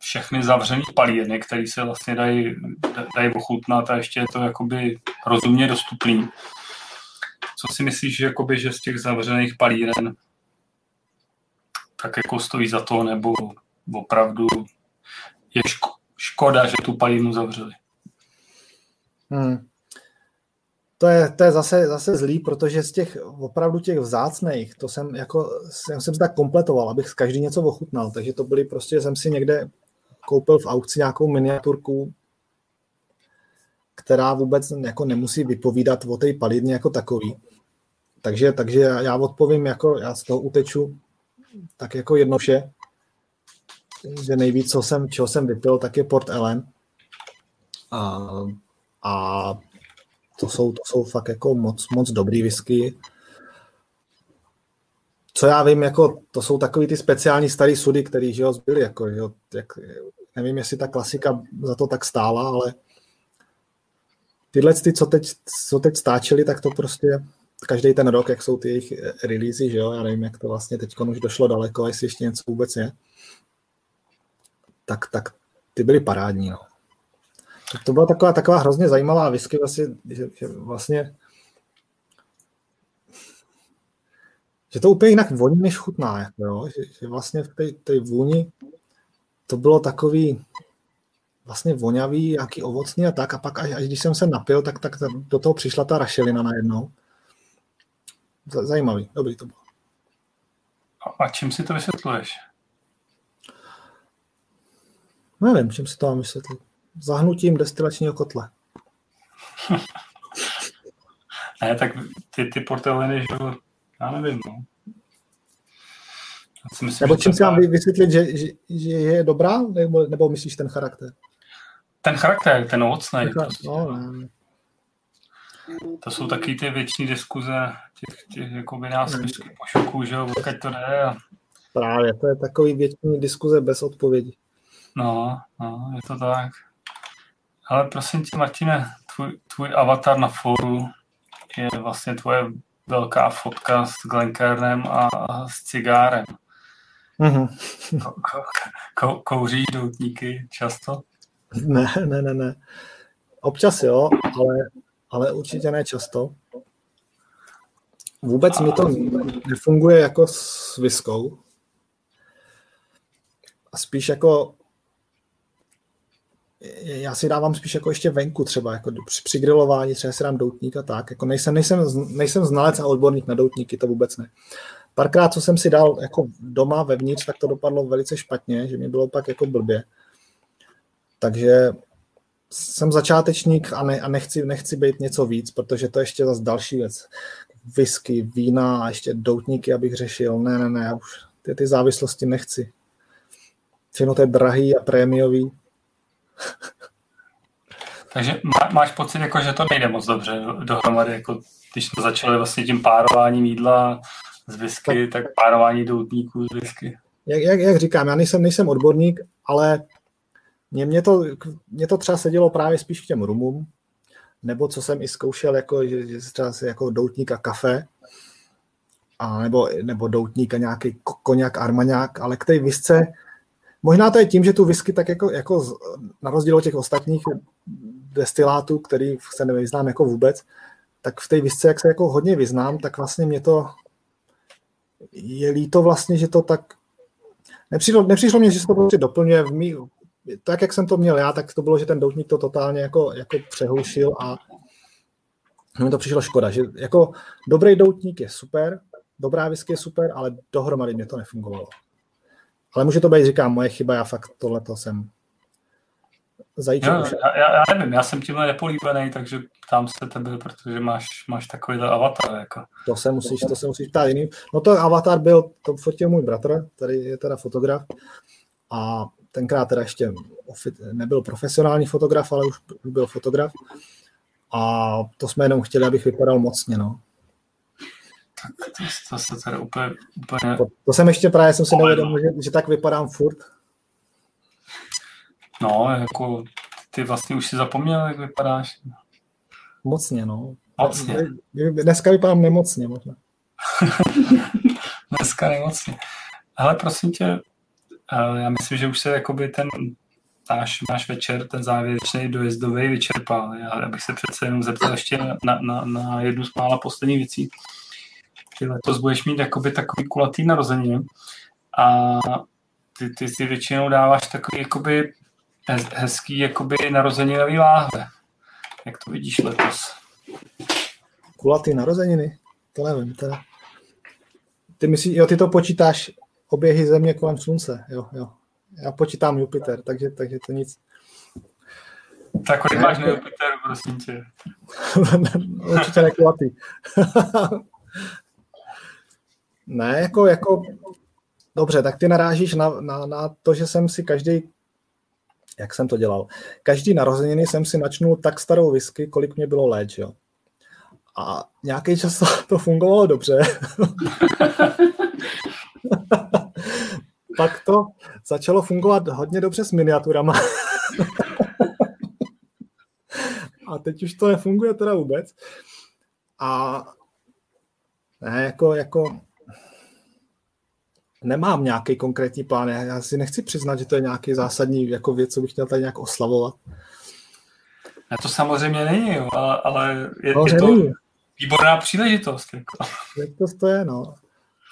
všechny zavřený palírny, které se vlastně dají ochutnat a ještě je to jakoby rozumně dostupný. Co si myslíš, jakoby, že z těch zavřených palíren tak jako stojí za to, nebo opravdu je škoda, že tu palírnu zavřeli? To je zase zlý, protože z těch opravdu těch vzácných, to jsem si tak kompletoval, abych každý něco ochutnal, takže to byly prostě, jsem si někde koupil v aukci nějakou miniaturku, která vůbec jako nemusí vypovídat o té palírně jako takový. Takže já odpovím, jako já z toho uteču tak jako jednoše, že nejvíc, čeho jsem vypil, tak je Port Ellen a to jsou fakt jako moc dobrý whisky. Co já vím, jako to jsou takový ty speciální starý sudy, který, že jo, zbyly, jako, že jo, jak, nevím, jestli ta klasika za to tak stála, ale tyhle, co teď stáčeli, tak to prostě každý ten rok, jak jsou ty jejich releasy, že jo, já nevím, jak to vlastně teď už došlo daleko, jestli ještě něco vůbec je, tak ty byly parádní, no. Tak to byla taková hrozně zajímavá whisky, vlastně, že vlastně že to úplně jinak voní, než chutná. Jako, jo? Že vlastně v té vůni to bylo takový vlastně vonavý, jaký ovocný a tak. A pak, až když jsem se napil, tak do toho přišla ta rašelina najednou. Zajímavý, dobrý to bylo. A čím si to vysvětluješ? Nevím, čím si to mám vysvětlit. Zahnutím destilačního kotle. Ne, tak ty porteliny, že já nevím, no. Já si myslím, nebo čím si mám vysvětlit, že je dobrá, nebo myslíš ten charakter? Ten charakter, ten ovocný. No, to jsou taky ty věčný diskuze těch jakoby násilských pošuků, že jo, odkud to jde. A... Právě, to je takový věčný diskuze bez odpovědi. No, je to tak. Ale prosím tě, Martine, tvůj avatar na fóru je vlastně tvoje velká fotka s Glencairnem a s cigárem. Mm-hmm. Kouříš doutníky často? Ne. Občas jo, ale určitě ne často. Vůbec mi to nefunguje jako s viskou. A spíš jako já si dávám spíš jako ještě venku třeba, jako při grilování třeba si dám doutník a tak, jako nejsem znalec a odborník na doutníky, to vůbec ne. Párkrát, co jsem si dal jako doma vevnitř, tak to dopadlo velice špatně, že mi bylo pak jako blbě. Takže jsem začátečník a nechci být něco víc, protože to ještě zase další věc. Whisky, vína a ještě doutníky, abych řešil, ne, já už ty závislosti nechci. Všechno to je drahý a prémiový. Takže máš pocit, jako, že to nejde moc dobře dohromady, jako, když jsme začali vlastně tím párováním jídla z whisky, tak párování doutníků z whisky. Jak říkám, já nejsem odborník, ale mě to třeba sedělo právě spíš k těm rumům, nebo co jsem i zkoušel, jako, že třeba jako doutník a kafe, a nebo doutník a nějaký koněk, armaňák, ale k té whisce, možná to je tím, že tu whisky tak jako na rozdíl od těch ostatních destilátů, který se nevyznám jako vůbec, tak v té whisce, jak se jako hodně vyznám, tak vlastně mě to je líto vlastně, že to tak nepřišlo mě, že se to prostě doplňuje v mý, tak jak jsem to měl já, tak to bylo, že ten doutník to totálně jako přehoušil a mi to přišlo škoda, že jako dobrý doutník je super, dobrá whisky je super, ale dohromady mě to nefungovalo. Ale může to být, říkám, moje chyba, já fakt tohleto jsem zajíčil už. Já nevím, já jsem tímhle nepolíbený, takže ptám se tebe, protože máš takovýhle avatar. Jako. To se musíš ptát jiným. No to avatar byl, to fotil můj bratr, tady je teda fotograf a tenkrát teda ještě nebyl profesionální fotograf, ale už byl fotograf a to jsme jenom chtěli, abych vypadal mocně, no. To se tady úplně... To jsem ještě právě, jsem si neuvědomil, že tak vypadám furt. No, jako ty vlastně už si zapomněl, jak vypadáš. Mocně, no. Mocně. Dneska vypadám nemocně, možná. Dneska nemocně. Hele, prosím tě, já myslím, že už se jakoby ten náš večer, ten závěrečný dojezdový vyčerpal. Já bych se přece jenom zeptal ještě na jednu z mála posledních věcí. Ty letos budeš mít jakoby takový kulatý narozeniny a ty si většinou dáváš takový jakoby hezký jakoby narozeninový láhve. Jak to vidíš letos? Kulatý narozeniny? To nevím teda. Ty to počítáš oběhy země kolem slunce, jo. Já počítám Jupiter, takže to nic. Tak kolik máš na Jupiteru, prosím tě? Určitě nekulatý. Ne, jako, dobře, tak ty narážíš na to, že jsem si každý narozeniny jsem si načnul tak starou whisky, kolik mě bylo let, jo. A nějaký čas to fungovalo dobře. Pak to začalo fungovat hodně dobře s miniaturama. A teď už to nefunguje teda vůbec. A ne, jako nemám nějaký konkrétní plán. Já si nechci přiznat, že to je nějaký zásadní jako věc, co bych chtěl tady nějak oslavovat. A to samozřejmě není, jo, ale je to není. Výborná příležitost. Jako. To je, no.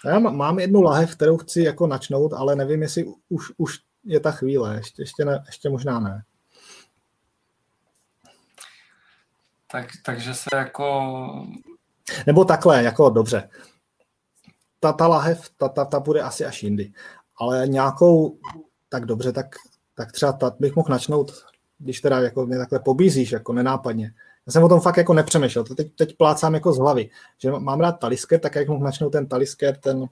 Já mám jednu lahev, kterou chci jako načnout, ale nevím, jestli už je ta chvíle. Ještě možná ne. Takže se jako... Nebo takhle, jako dobře. Ta lahev, ta bude asi až jindy. Ale nějakou, tak dobře, tak třeba bych mohl načnout, když teda jako mě takhle pobízíš, jako nenápadně. Já jsem o tom fakt jako nepřemýšlel, to teď plácám jako z hlavy. Že mám rád Talisker, tak jak mohl načnout ten Talisker, ten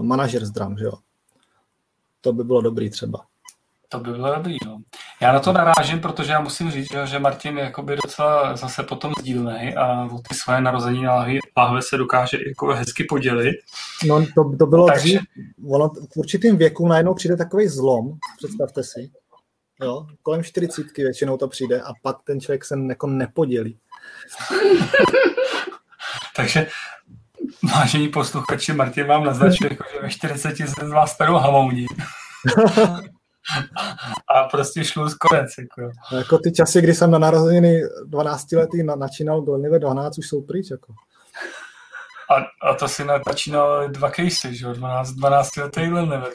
manažer z dram, že jo. To by bylo dobrý třeba. To by bylo dobrý, jo. Já na to narážím, protože já musím říct, že Martin je jakoby docela zase potom sdílnej a o ty své narození láhve se dokáže jako hezky podělit. No to bylo dřív, ono v určitým věku najednou přijde takovej zlom, představte si, jo, kolem 40 většinou to přijde a pak ten člověk se jako nepodělí. Takže vážení posluchači, Martin vám naznačuje, že ve 40 se z vás starou hamouní. A prostě šlu z konec. Jako. Jako ty časy, kdy jsem na narozeniny 12-letý načínal Glenlivet 12, už jsou pryč. Jako. A to si načínal dva casey, že jo? 12-letý Glenlivet.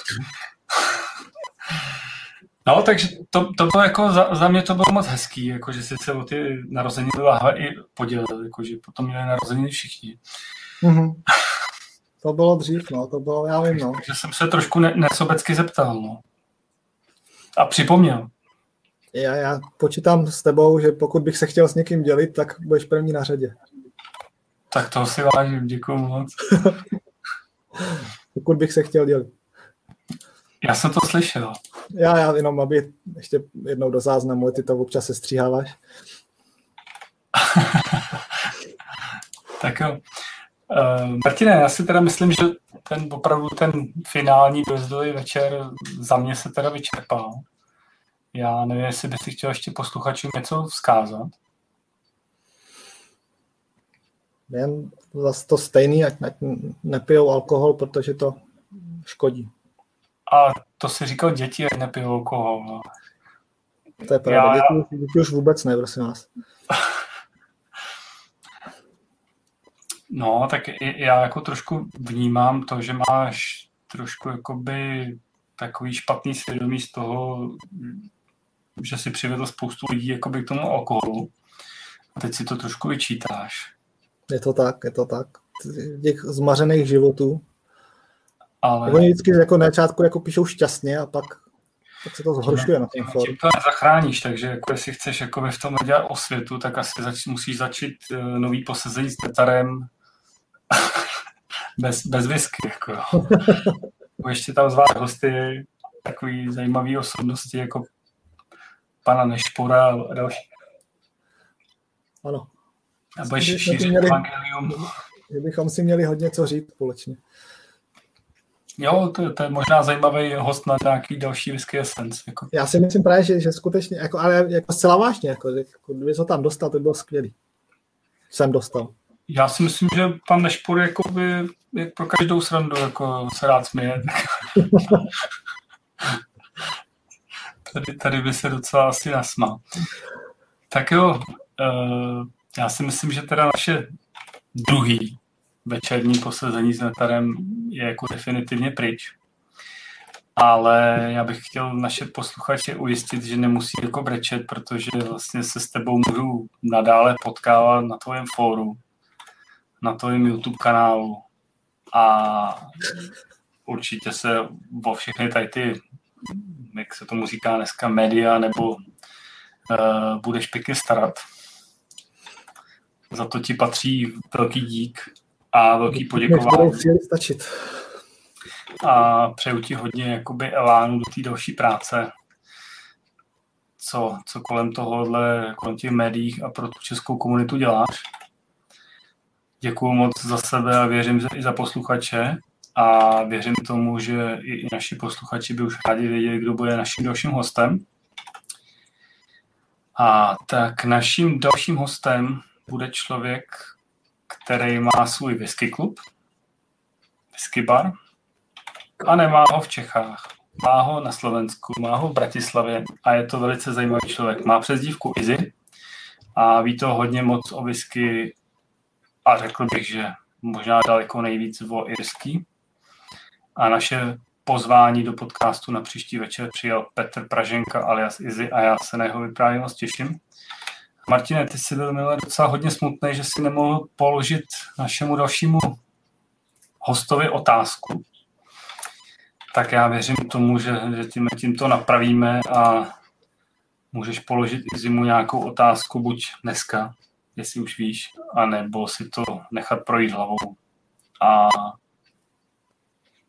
No, takže to bylo jako, za mě to bylo moc hezký, jako, že si se o ty narozeniny láhve i podělil, jako, že potom měli narozeniny všichni. Mm-hmm. To bylo dřív, no, to bylo, já vím, no. Takže jsem se trošku nesobecky zeptal, no. A připomněl. Já počítám s tebou, že pokud bych se chtěl s někým dělit, tak budeš první na řadě. Tak toho si vážím, děkuju moc. Pokud bych se chtěl dělit. Já jsem to slyšel. Já jenom, aby ještě jednou do záznamu, ty to občas sestříháváš. Tak jo. Martine, já si teda myslím, že opravdu ten finální dojezdový večer za mě se teda vyčerpal. Já nevím, jestli bys chtěl ještě posluchačům něco vzkázat. Jen zase to stejný, ať nepijou alkohol, protože to škodí. A to si říkal děti, ať nepijou alkohol. No. To je pravda, děti už vůbec ne, prosím vás. No, tak já jako trošku vnímám to, že máš trošku jakoby takový špatný svědomí z toho, že si přivedl spoustu lidí jakoby k tomu alkoholu. A teď si to trošku vyčítáš. Je to tak. Těch zmařených životů. Ale... Oni vždycky jako na začátku jako píšou šťastně a pak se to zhoršuje na ten fóru. Tím to nezachráníš, takže jako jestli chceš jako v tom dělat osvětu, tak asi musíš začít nový posezení s Netarem bez whisky. Jako. Ještě tam zvát hosty, takový zajímavý osobnosti, jako pana Nešpora a další. Ano. A budeš šířit evangelium. Kdybychom si měli hodně co říct společně. Jo, to je možná zajímavý host na nějaký další Whisky Essence. Jako. Já si myslím právě, že skutečně, jako, ale jako zcela vážně, jako, kdyby se tam dostal, to bylo skvělý. Jsem dostal. Já si myslím, že pan Nešpor jako by pro každou srandu jako, se rád směje. tady by se docela asi nasmál. Tak jo, já si myslím, že teda naše druhý večerní posezení s Netarem je jako definitivně pryč. Ale já bych chtěl naše posluchače ujistit, že nemusí jako brečet, protože vlastně se s tebou můžu nadále potkávat na tvém fóru, na tvém YouTube kanálu a určitě se o všechny tady ty, jak se tomu říká dneska, média nebo budeš pěkně starat. Za to ti patří velký dík a velký poděkování. A přeju ti hodně jakoby elánu do té další práce, co kolem tohohle, kolem těch médií a pro tu českou komunitu děláš. Děkuju moc za sebe a věřím i za posluchače a věřím tomu, že i naši posluchači by už rádi věděli, kdo bude naším dalším hostem. A tak naším dalším hostem bude člověk, který má svůj whisky klub, whisky bar, a nemá ho v Čechách. Má ho na Slovensku, má ho v Bratislavě a je to velice zajímavý člověk. Má přezdívku Izy a ví to hodně moc o whisky a řekl bych, že možná daleko nejvíc o irský. A naše pozvání do podcastu na příští večer přijal Petr Praženka alias Izy a já se na jeho vyprávění moc těším. Martine, ty jsi byl milé docela hodně smutný, že jsi nemohl položit našemu dalšímu hostovi otázku. Tak já věřím tomu, že tím to napravíme a můžeš položit i zimu nějakou otázku, buď dneska, jestli už víš, anebo si to nechat projít hlavou a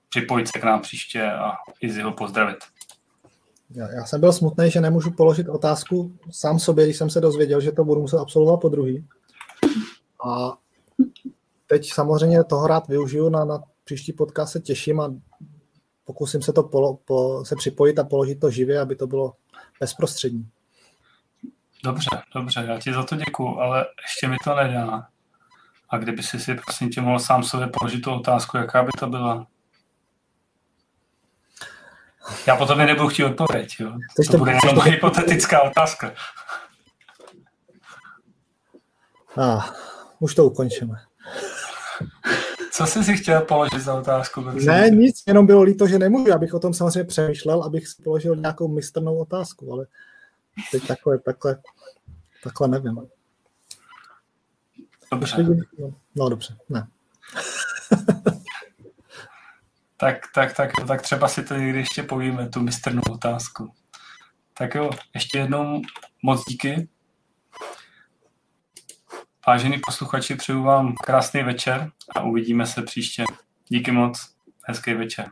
připojit se k nám příště a Izy ho pozdravit. Já jsem byl smutný, že nemůžu položit otázku sám sobě, když jsem se dozvěděl, že to budu muset absolvovat podruhý. A teď samozřejmě toho rád využiju, na příští podcast se těším a pokusím se to se připojit a položit to živě, aby to bylo bezprostřední. Dobře, já ti za to děkuju, ale ještě mi to nedá. A kdyby si prosím tě mohl sám sobě položit tu otázku, jaká by to byla? Já potom nebudu chtít odpověď, jo. To bude jenom hypotetická otázka. Už to ukončíme. Co jsi si chtěl položit za otázku? Ne, nic, jenom bylo líto, že nemůžu. Abych o tom samozřejmě přemýšlel, abych si položil nějakou mistrnou otázku, ale teď takhle nevím. Dobře. No dobře, ne. Tak třeba si to někdy ještě povíme, tu mistrnou otázku. Tak jo, ještě jednou moc díky. Vážení posluchači, přeju vám krásný večer a uvidíme se příště. Díky moc. Hezký večer.